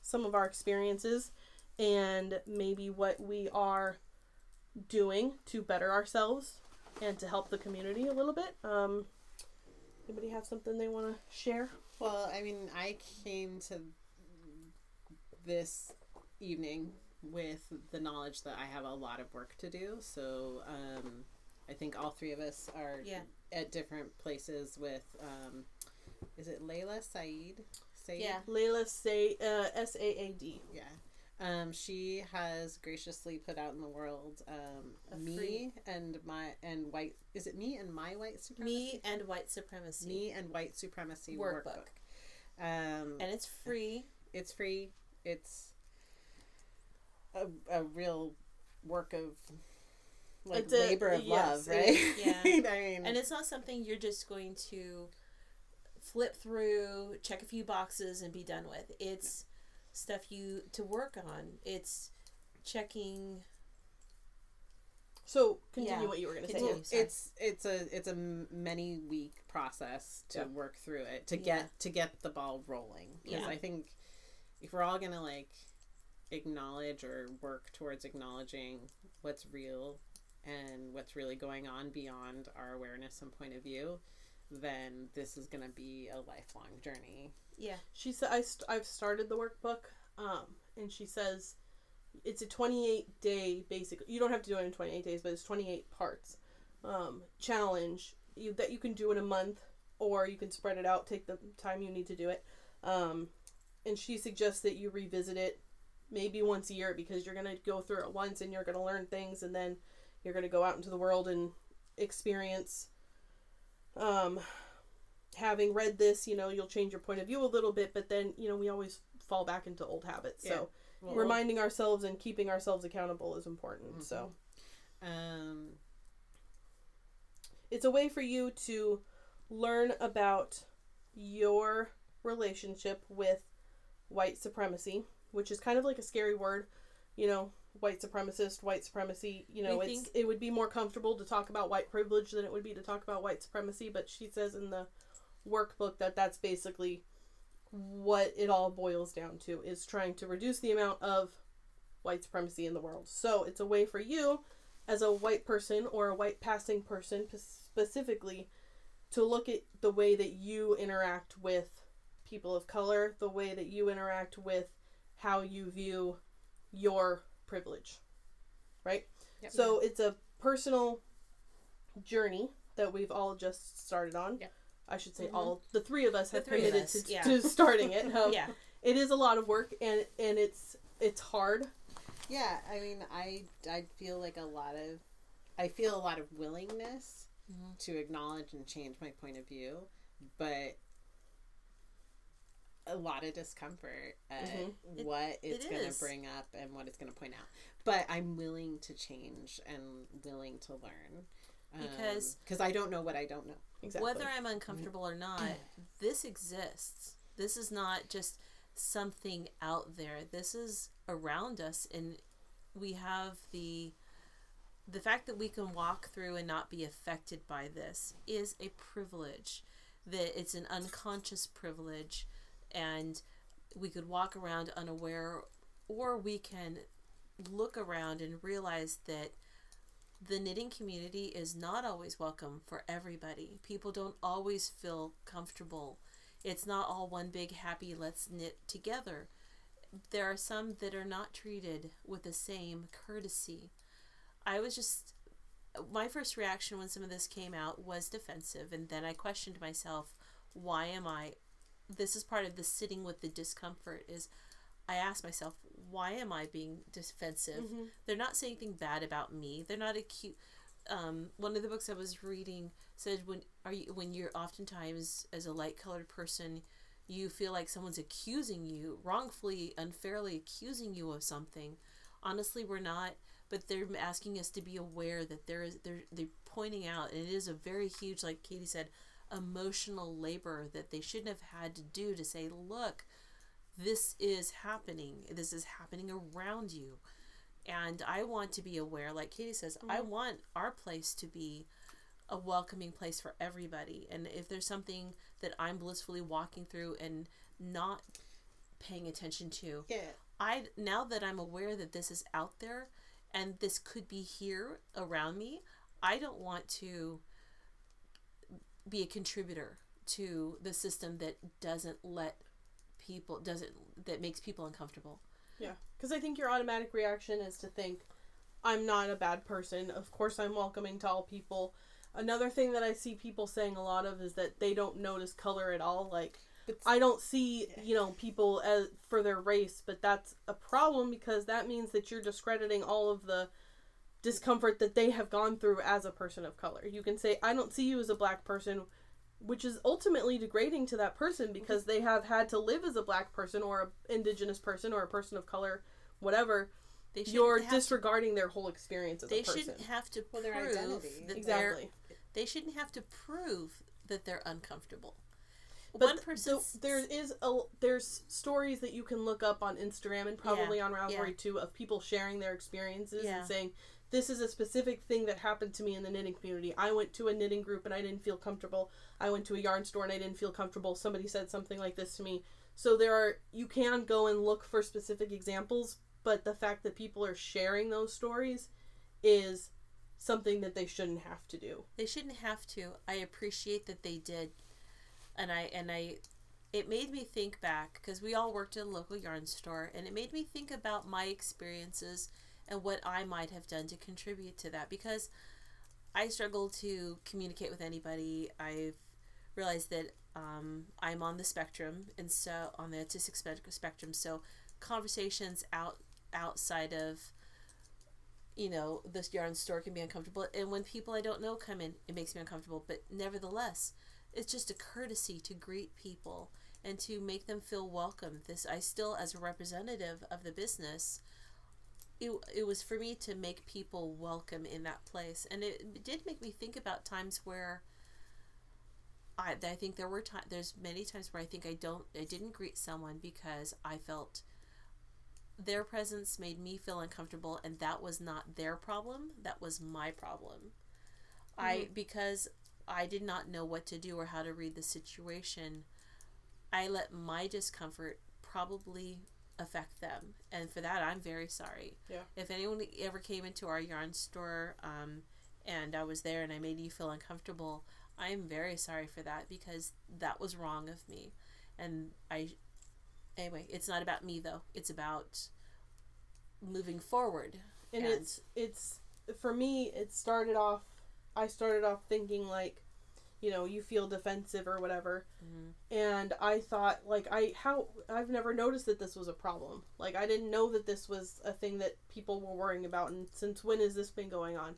some of our experiences and maybe what we are doing to better ourselves and to help the community a little bit. Anybody have something they want to share? Well, I mean, I came to this evening with the knowledge that I have a lot of work to do. So I think all three of us are at different places with, is it Layla Saeed? Yeah, Layla Saeed, S-A-A-D. Yeah. She has graciously put out in the world Me and White Supremacy. Me and White Supremacy workbook. And it's free. It's a real work of labor of love, right? Yeah. I mean, and it's not something you're just going to flip through, check a few boxes, and be done with. It's stuff you to work on. It's checking. So continue what you were going to say. Well, it's a many week process to work through it to get the ball rolling. Because I think if we're all going to like acknowledge or work towards acknowledging what's real and what's really going on beyond our awareness and point of view, then this is going to be a lifelong journey. Yeah. She said, I've started the workbook, and she says it's a 28-day, basically. You don't have to do it in 28 days, but it's 28 parts challenge that you can do in a month, or you can spread it out, take the time you need to do it. And she suggests that you revisit it maybe once a year, because you're going to go through it once and you're going to learn things, and then you're going to go out into the world and experience. Having read this, you'll change your point of view a little bit, but then, we always fall back into old habits. Yeah. So reminding ourselves and keeping ourselves accountable is important. Mm-hmm. So, it's a way for you to learn about your relationship with white supremacy, which is kind of like a scary word, white supremacist, white supremacy, it would be more comfortable to talk about white privilege than it would be to talk about white supremacy. But she says in the workbook that that's basically what it all boils down to, is trying to reduce the amount of white supremacy in the world. So it's a way for you as a white person or a white passing person specifically to look at the way that you interact with people of color, the way that you interact with how you view your privilege, right? Yep. So it's a personal journey that we've all just started on. Yep. I should say all the three of us have committed to starting it. It is a lot of work, and it's hard. Yeah, I mean, I feel like a lot of willingness to acknowledge and change my point of view, but a lot of discomfort at what it's going to bring up and what it's going to point out. But I'm willing to change and willing to learn. Because I don't know what I don't know. Exactly. Whether I'm uncomfortable or not, this exists. This is not just something out there. This is around us, and we have the fact that we can walk through and not be affected by this is a privilege. That it's an unconscious privilege. And we could walk around unaware, or we can look around and realize that the knitting community is not always welcome for everybody. People don't always feel comfortable. It's not all one big happy, let's knit together. There are some that are not treated with the same courtesy. My first reaction when some of this came out was defensive, and then I questioned myself, why am I? This is part of the sitting with the discomfort, is I ask myself, why am I being defensive? Mm-hmm. They're not saying anything bad about me. They're not acute. One of the books I was reading said, when you're oftentimes as a light colored person, you feel like someone's accusing you, wrongfully, unfairly accusing you of something. Honestly, we're not, but they're asking us to be aware that they're pointing out, and it is a very huge, like Katie said, emotional labor that they shouldn't have had to do, to say, look, this is happening around you, and I want to be aware, like Katie says, I want our place to be a welcoming place for everybody, and if there's something that I'm blissfully walking through and not paying attention to, now that I'm aware that this is out there and this could be here around me, I don't want to be a contributor to the system that that makes people uncomfortable. Yeah, because I think your automatic reaction is to think, I'm not a bad person. Of course I'm welcoming to all people. Another thing that I see people saying a lot of is that they don't notice color at all. Like, I don't see, people as for their race, but that's a problem, because that means that you're discrediting all of the discomfort that they have gone through as a person of color. You can say, I don't see you as a black person, which is ultimately degrading to that person, because they have had to live as a black person or an indigenous person or a person of color, whatever. You're disregarding their whole experience as a person. They shouldn't have to prove their identity. They shouldn't have to prove that they're uncomfortable. But one person there's stories that you can look up on Instagram and probably on Ravelry too, of people sharing their experiences and saying, this is a specific thing that happened to me in the knitting community. I went to a knitting group and I didn't feel comfortable. I went to a yarn store and I didn't feel comfortable. Somebody said something like this to me. So you can go and look for specific examples, but the fact that people are sharing those stories is something that they shouldn't have to do. They shouldn't have to. I appreciate that they did. And it made me think back, because we all worked at a local yarn store, and it made me think about my experiences and what I might have done to contribute to that, because I struggle to communicate with anybody. I've realized that I'm on the spectrum, and so on the autistic spectrum, so conversations outside of, this yarn store can be uncomfortable, and when people I don't know come in, it makes me uncomfortable, but nevertheless, it's just a courtesy to greet people and to make them feel welcome. I still, as a representative of the business, it was for me to make people welcome in that place. And it did make me think about times where I think there's many times where I think I didn't greet someone because I felt their presence made me feel uncomfortable, and that was not their problem, that was my problem. Mm-hmm. Because I did not know what to do or how to read the situation, I let my discomfort probably affect them, and for that I'm very sorry. Yeah. If anyone ever came into our yarn store and I was there and I made you feel uncomfortable, I am very sorry for that, because that was wrong of me. And anyway, it's not about me though, it's about moving forward. And it's for me, I started off thinking like, you feel defensive or whatever. Mm-hmm. And I thought, I've never noticed that this was a problem. Like, I didn't know that this was a thing that people were worrying about, and since when has this been going on?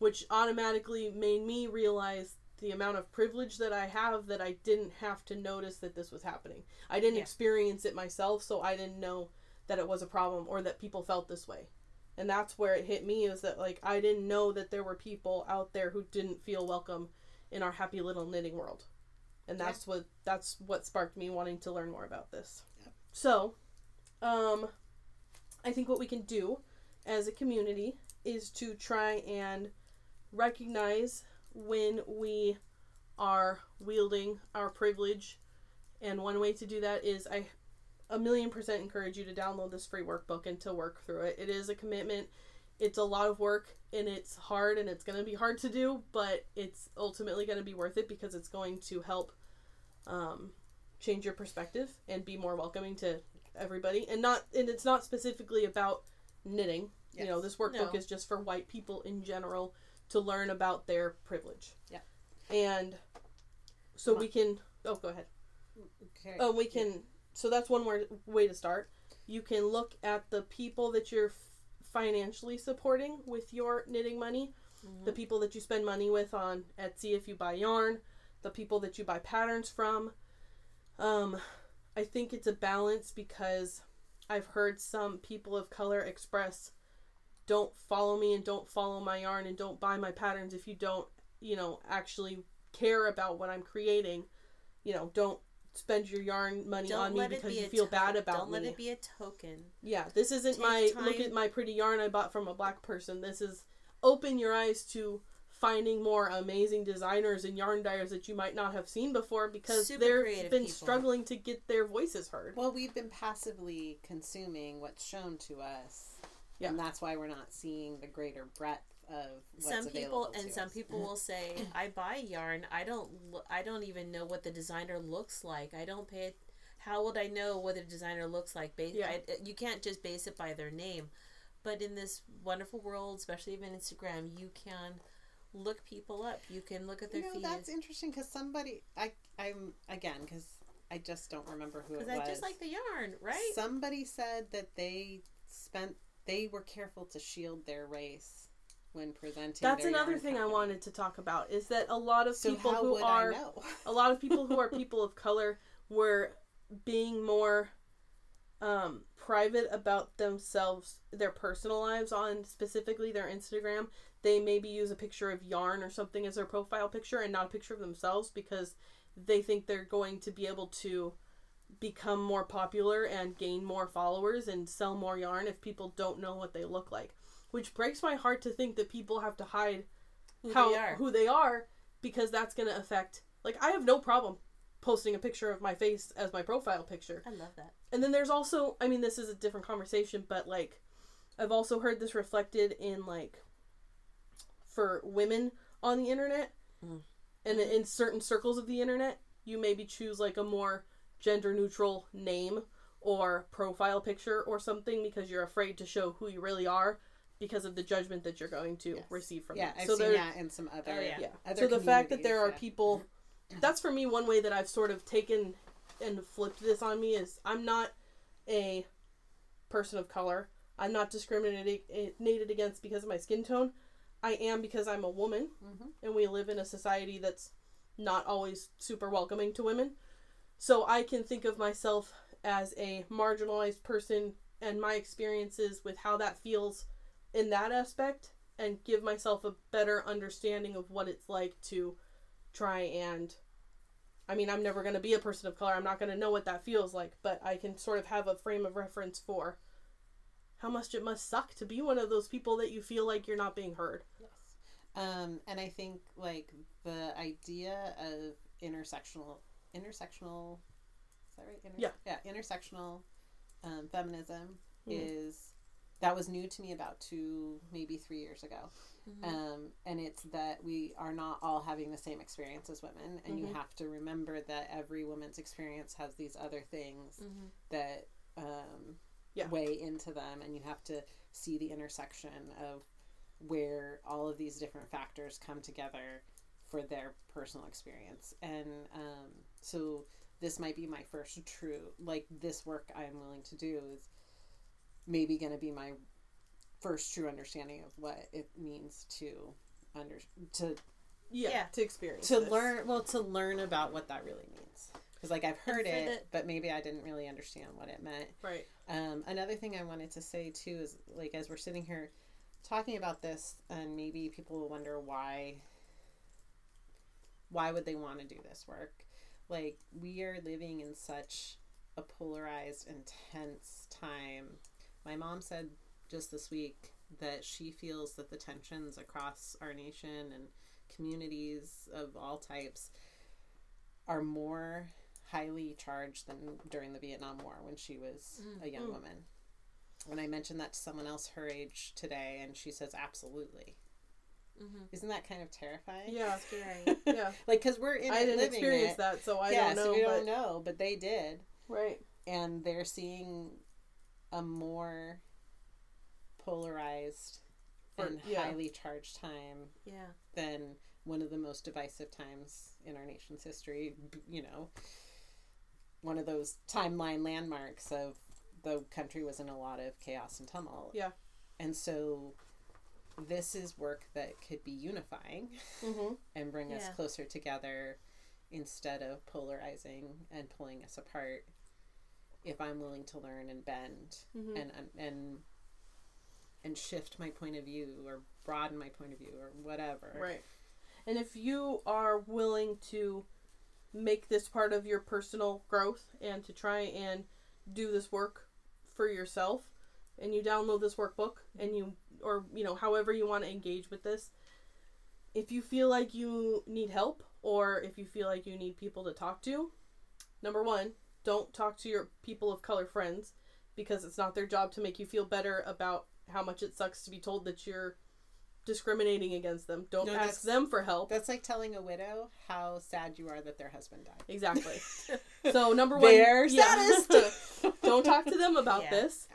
Which automatically made me realize the amount of privilege that I have, that I didn't have to notice that this was happening. I didn't experience it myself, so I didn't know that it was a problem or that people felt this way. And that's where it hit me, is that, I didn't know that there were people out there who didn't feel welcome in our happy little knitting world. And that's what sparked me wanting to learn more about this. Yeah. So, I think what we can do as a community is to try and recognize when we are wielding our privilege. And one way to do that is I 1,000,000% encourage you to download this free workbook and to work through it. It is a commitment. It's a lot of work, and it's hard, and it's going to be hard to do, but it's ultimately going to be worth it, because it's going to help change your perspective and be more welcoming to everybody. And it's not specifically about knitting. Yes. This workbook is just for white people in general to learn about their privilege. Yeah. And so we can... Oh, go ahead. Okay. Oh, we can... So that's one more way to start. You can look at the people that you're financially supporting with your knitting money, mm-hmm. the people that you spend money with on Etsy if you buy yarn, the people that you buy patterns from. I think it's a balance, because I've heard some people of color express, don't follow me and don't follow my yarn and don't buy my patterns if you don't, actually care about what I'm creating. Don't spend your yarn money on me because you feel bad about me. Don't let it be a token. Yeah, this isn't my look at my pretty yarn I bought from a black person. This is open your eyes to finding more amazing designers and yarn dyers that you might not have seen before, because they've been struggling to get their voices heard. Well, we've been passively consuming what's shown to us, and that's why we're not seeing the greater breadth of what's available to us. Some people will say, I buy yarn, I don't even know what the designer looks like. I don't pay it. How would I know what a designer looks like? You can't just base it by their name. But in this wonderful world, especially even Instagram, you can look people up. You can look at their feed. That's interesting, because somebody, because I just don't remember who it was. Because I just like the yarn, right? Somebody said that they were careful to shield their race when presenting. That's another thing I wanted to talk about, is that a lot of people who are people of color were being more private about themselves, their personal lives, on specifically their Instagram. They maybe use a picture of yarn or something as their profile picture and not a picture of themselves, because they think they're going to be able to become more popular and gain more followers and sell more yarn if people don't know what they look like. Which breaks my heart to think that people have to hide who they are because that's going to affect... Like, I have no problem posting a picture of my face as my profile picture. I love that. And then there's also... I mean, this is a different conversation, but, like, I've also heard this reflected in, like, for women on the internet. Mm. And in certain circles of the internet, you maybe choose, like, a more gender-neutral name or profile picture or something because you're afraid to show who you really are because of the judgment that you're going to receive from it. I've seen that in some other other so the fact that there are people... That's, for me, one way that I've sort of taken and flipped this on me is I'm not a person of color. I'm not discriminated against because of my skin tone. I am because I'm a woman, mm-hmm. and we live in a society that's not always super welcoming to women. So I can think of myself as a marginalized person and my experiences with how that feels in that aspect and give myself a better understanding of what it's like to try and... I mean, I'm never going to be a person of color. I'm not going to know what that feels like, but I can sort of have a frame of reference for how much it must suck to be one of those people that you feel like you're not being heard. Yes. And I think, like, the idea of intersectional, is that right? Intersectional feminism is... That was new to me about 2, maybe 3 years ago. Mm-hmm. And it's that we are not all having the same experience as women. And you have to remember that every woman's experience has these other things that weigh into them. And you have to see the intersection of where all of these different factors come together for their personal experience. And so this might be my first true, like, this work I'm willing to do is maybe going to be my first true understanding of what it means to experience, to learn, to learn about what that really means. Because, like, I've heard it, but maybe I didn't really understand what it meant. Right. Another thing I wanted to say too is, like, as we're sitting here talking about this, and maybe people will wonder why would they want to do this work? Like, we are living in such a polarized, intense time. My mom said just this week that she feels that the tensions across our nation and communities of all types are more highly charged than during the Vietnam War when she was a young woman. And I mentioned that to someone else her age today, and she says, absolutely. Mm-hmm. Isn't that kind of terrifying? Yeah, scary. Yeah. Like, because we're in I didn't experience it. That, so I don't know. Yeah, so we don't know, but they did. Right. And they're seeing a more polarized and highly charged time than one of the most divisive times in our nation's history. You know, one of those timeline landmarks of the country was in a lot of chaos and tumult. Yeah. And so this is work that could be unifying and bring us closer together instead of polarizing and pulling us apart. If I'm willing to learn and bend and shift my point of view or broaden my point of view or whatever. Right. And if you are willing to make this part of your personal growth and to try and do this work for yourself, and you download this workbook and you however you want to engage with this, if you feel like you need help or if you feel like you need people to talk to, number one, don't talk to your people of color friends because it's not their job to make you feel better about how much it sucks to be told that you're discriminating against them. Don't ask them for help. That's like telling a widow how sad you are that their husband died. Exactly. So number one, they're saddest. Don't talk to them about this.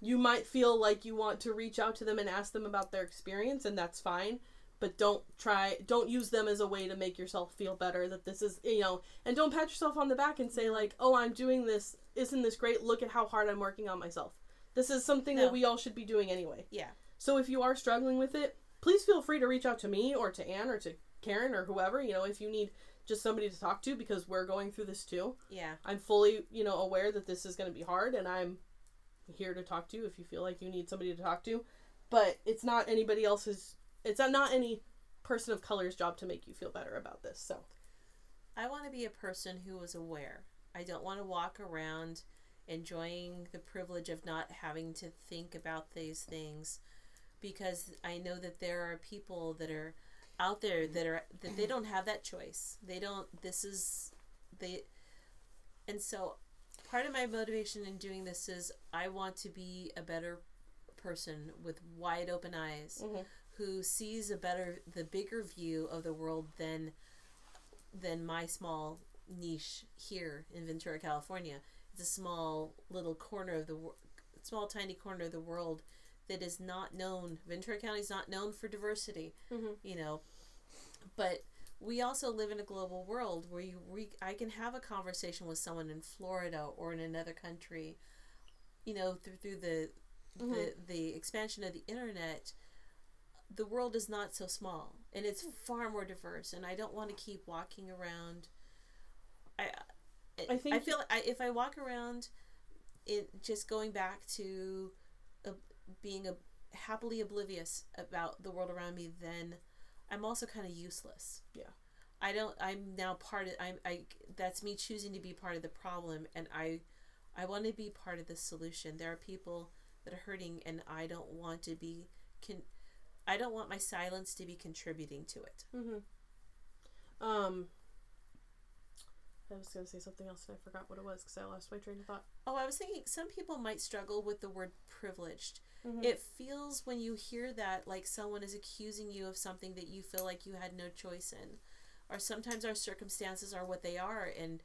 You might feel like you want to reach out to them and ask them about their experience, and that's fine. But don't use them as a way to make yourself feel better that this is, and don't pat yourself on the back and say, like, oh, I'm doing this. Isn't this great? Look at how hard I'm working on myself. This is something that we all should be doing anyway. Yeah. So if you are struggling with it, please feel free to reach out to me or to Anne or to Karen or whoever, if you need just somebody to talk to because we're going through this too. Yeah. I'm fully, aware that this is going to be hard and I'm here to talk to you if you feel like you need somebody to talk to. But it's not anybody else's. It's not any person of color's job to make you feel better about this. So I want to be a person who is aware. I don't want to walk around enjoying the privilege of not having to think about these things, because I know that there are people that are out there that they don't have that choice. And so part of my motivation in doing this is I want to be a better person with wide open eyes, mm-hmm. who sees the bigger view of the world than my small niche here in Ventura, California. It's a small little corner of the small tiny corner of the world that is not known. Ventura County is not known for diversity, mm-hmm. you know, but we also live in a global world where I can have a conversation with someone in Florida or in another country, you know, through mm-hmm. the expansion of the internet. The world is not so small, and it's far more diverse. And I don't want to keep walking around. I feel if I walk around, it just going back to being happily oblivious about the world around me, then I'm also kind of useless. Yeah, I'm now part of. That's me choosing to be part of the problem, and I want to be part of the solution. There are people that are hurting, and I don't want to be. I don't want my silence to be contributing to it. Mm-hmm. I was going to say something else and I forgot what it was because I lost my train of thought. Oh, I was thinking some people might struggle with the word privileged. Mm-hmm. It feels when you hear that like someone is accusing you of something that you feel like you had no choice in. Or sometimes our circumstances are what they are, and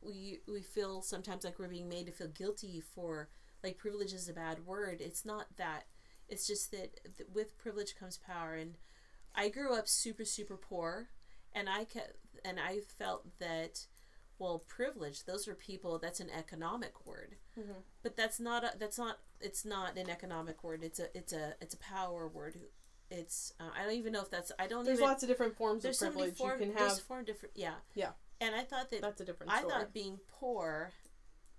we feel sometimes like we're being made to feel guilty for, like, privilege is a bad word. It's not that. It's just that with privilege comes power, and I grew up super, super poor, and I felt that, well, privilege, those are people, that's an economic word, mm-hmm. but it's not an economic word. It's a power word. It's, I don't even know if that's, I don't there's even, lots of different forms of privilege you can have. Yeah. And I thought that, that's a different story. I thought being poor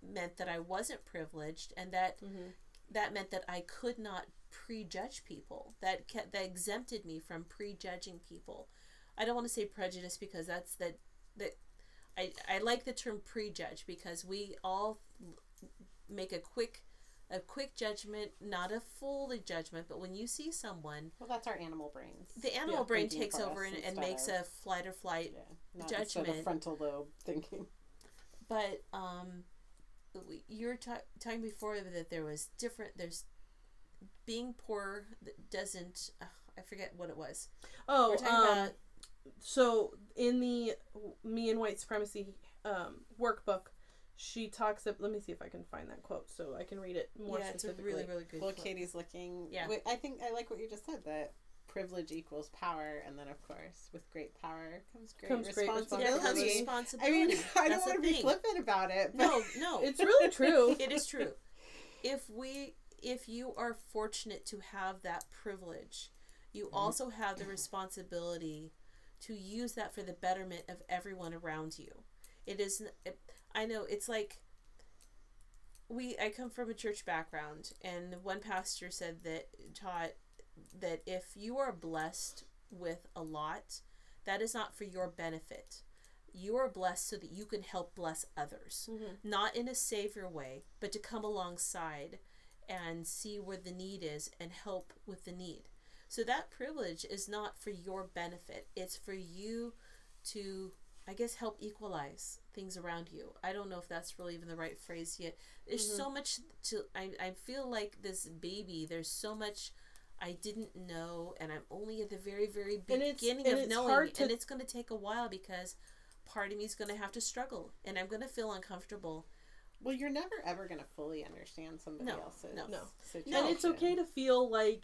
meant that I wasn't privileged, and that, mm-hmm. that meant that I could not prejudge people. That exempted me from prejudging people. I don't want to say prejudice because I like the term prejudge because we all make a quick judgment, not a full judgment, but when you see someone... Well, that's our animal brains. The animal brain takes over and makes a flight or flight judgment. Not a frontal lobe thinking. But you were talking before that there was different... There's being poor doesn't... I forget what it was. Oh, we're talking about... So in the Me and White Supremacy workbook, she talks let me see if I can find that quote so I can read it more specifically. It's a really, really good quote. Katie's looking. Yeah. I think I like what you just said, that privilege equals power, and then, of course, with great power comes responsibility. Great responsibility. I mean, I don't want to be flippant about it. But no. It's really true. It is true. If you are fortunate to have that privilege, you also have the responsibility to use that for the betterment of everyone around you. I know it's like I come from a church background, and one pastor said taught that if you are blessed with a lot, that is not for your benefit. You are blessed so that you can help bless others, mm-hmm. not in a savior way, but to come alongside and see where the need is and help with the need. So that privilege is not for your benefit. It's for you to, I guess, help equalize things around you. I don't know if that's really even the right phrase yet. There's mm-hmm. so much to, I feel like this baby, there's so much I didn't know, and I'm only at the very, very beginning of knowing. And it's going to take a while because part of me is going to have to struggle, and I'm going to feel uncomfortable. Well, you're never, ever going to fully understand somebody else's situation. And it's okay to feel like...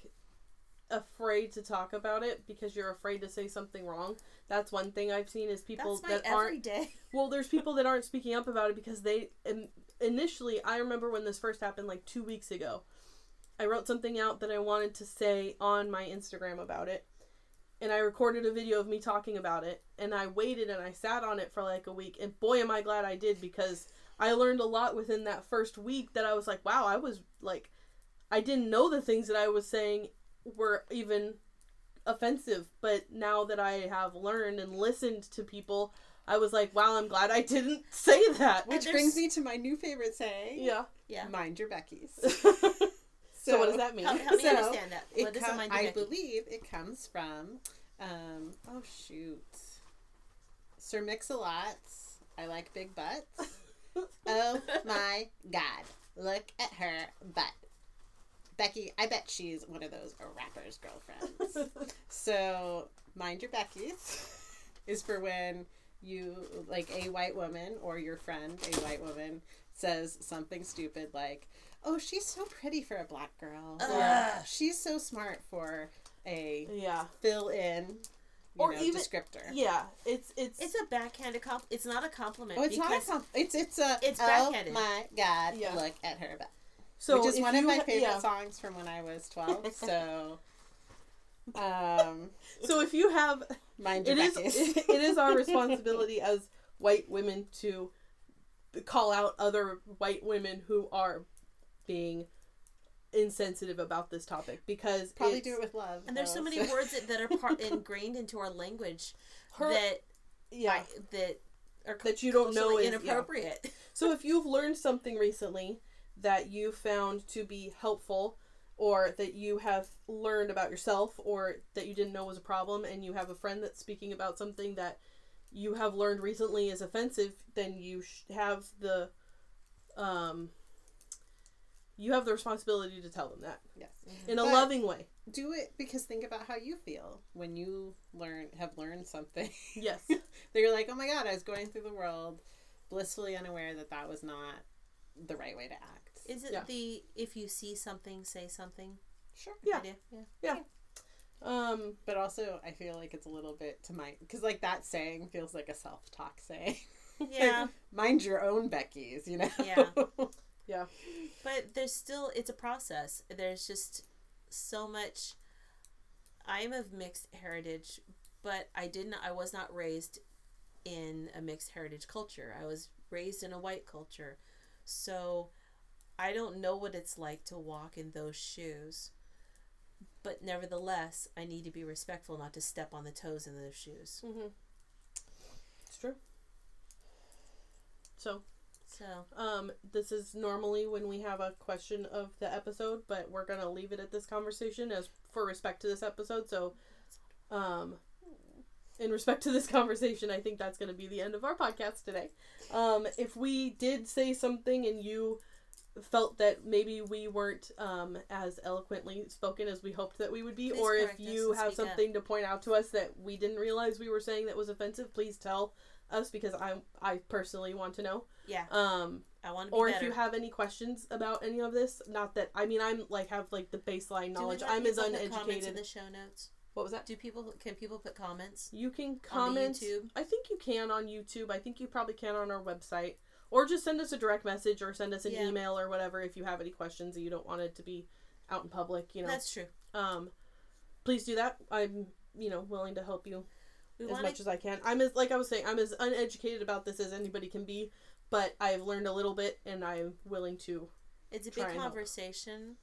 afraid to talk about it because you're afraid to say something wrong. That's one thing I've seen is people that aren't well, there's people that aren't speaking up about it because they initially, I remember when this first happened like 2 weeks ago, I wrote something out that I wanted to say on my Instagram about it, and I recorded a video of me talking about it, and I waited and I sat on it for like a week, and boy am I glad I did, because I learned a lot within that first week that I was like, wow, I was like, I didn't know the things that I was saying were even offensive, but now that I have learned and listened to people, I was like, wow, I'm glad I didn't say that. Which brings me to my new favorite saying. Yeah. Mind your Beckies. So what does that mean? Help me understand that. What does mind your Beckies? I believe it comes from, Sir Mix-a-Lot's I like big butts. Oh my God. Look at her butt. Becky, I bet she's one of those rappers' girlfriends. So, mind your Beckies is for when you, like, a white woman or your friend, a white woman, says something stupid like, oh, she's so pretty for a black girl. Or, she's so smart for a fill-in, even descriptor. Yeah. It's a backhanded compliment. It's not a compliment. Oh, it's not a compliment. It's backhanded. Oh, my God. Yeah. Look at her butt. So which is one of my favorite songs from when I was 12. So, so if you have, mind your Beckies. It is our responsibility as white women to call out other white women who are being insensitive about this topic, because probably do it with love. And there's so many words that are ingrained into our language that are that you don't know is inappropriate. Yeah. So if you've learned something recently that you found to be helpful, or that you have learned about yourself, or that you didn't know was a problem, and you have a friend that's speaking about something that you have learned recently is offensive, then you have the responsibility to tell them that. Yes. Mm-hmm. In a loving way. Do it, because think about how you feel when you have learned something. Yes. That you're like, oh my God, I was going through the world blissfully unaware that was not the right way to act. Is it the if you see something, say something? Sure. Yeah. Idea? Yeah. But also, I feel like it's a little bit to mind, because like that saying feels like a self-talk saying. Yeah. Like, mind your own Beckies, you know? Yeah. Yeah. But there's still, it's a process. There's just so much. I'm of mixed heritage, but I was not raised in a mixed heritage culture. I was raised in a white culture. So, I don't know what it's like to walk in those shoes, but nevertheless, I need to be respectful not to step on the toes in those shoes. Mm-hmm. It's true. So, this is normally when we have a question of the episode, but we're gonna leave it at this conversation as for respect to this episode. So, in respect to this conversation, I think that's going to be the end of our podcast today. If we did say something and you felt that maybe we weren't as eloquently spoken as we hoped that we would be, please, or if you have something to point out to us that we didn't realize we were saying that was offensive, please tell us, because I personally want to know. Yeah. I want to be better. If you have any questions about any of this, not that, I mean, I'm like, have like the baseline knowledge. I'm as uneducated. Comments in the show notes? What was that? Can people put comments? You can comment. On YouTube? I think you can on YouTube. I think you probably can on our website. Or just send us a direct message, or send us an email or whatever if you have any questions that you don't want it to be out in public, you know. That's true. Please do that. I'm, willing to help you as much as I can. I'm as, like I was saying, I'm as uneducated about this as anybody can be, but I've learned a little bit, and I'm willing to. It's a big conversation,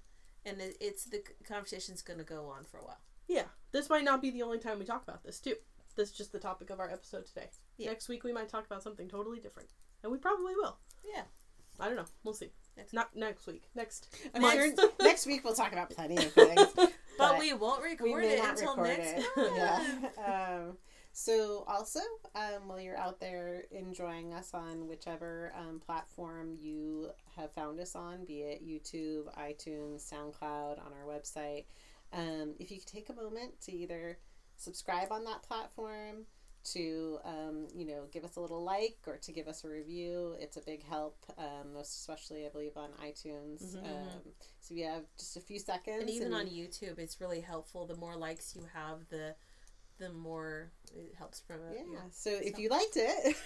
and it's the conversation's going to go on for a while. Yeah, this might not be the only time we talk about this, too. This is just the topic of our episode today. Yeah. Next week, we might talk about something totally different. And we probably will. Yeah. I don't know. We'll see. Not next week. Next week, we'll talk about plenty of things. but we won't record it until next time. Yeah. So, also, while you're out there enjoying us on whichever platform you have found us on, be it YouTube, iTunes, SoundCloud, on our website, if you could take a moment to either subscribe on that platform, to, give us a little like, or to give us a review. It's a big help, most especially, I believe, on iTunes. Mm-hmm. So if you have just a few seconds. And even on YouTube, it's really helpful. The more likes you have, the more it helps promote. Yeah, so if you liked it,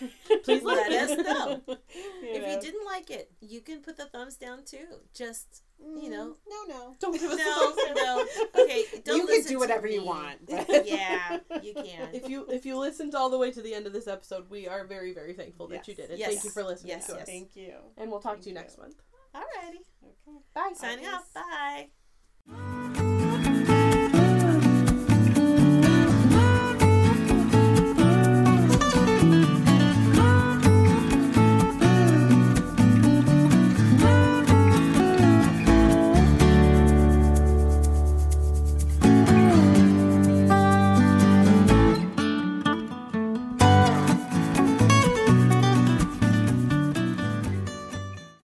please let us know. If you didn't like it, you can put the thumbs down, too. Just... No. Don't give us a thumbs down. Okay, don't you listen. You can do whatever you want. But... yeah, you can. If you listened all the way to the end of this episode, we are very, very thankful that you did it. Yes. Thank you for listening to us. Thank you. And we'll talk to you next month. Alrighty. Okay. Bye. Signing off. Bye.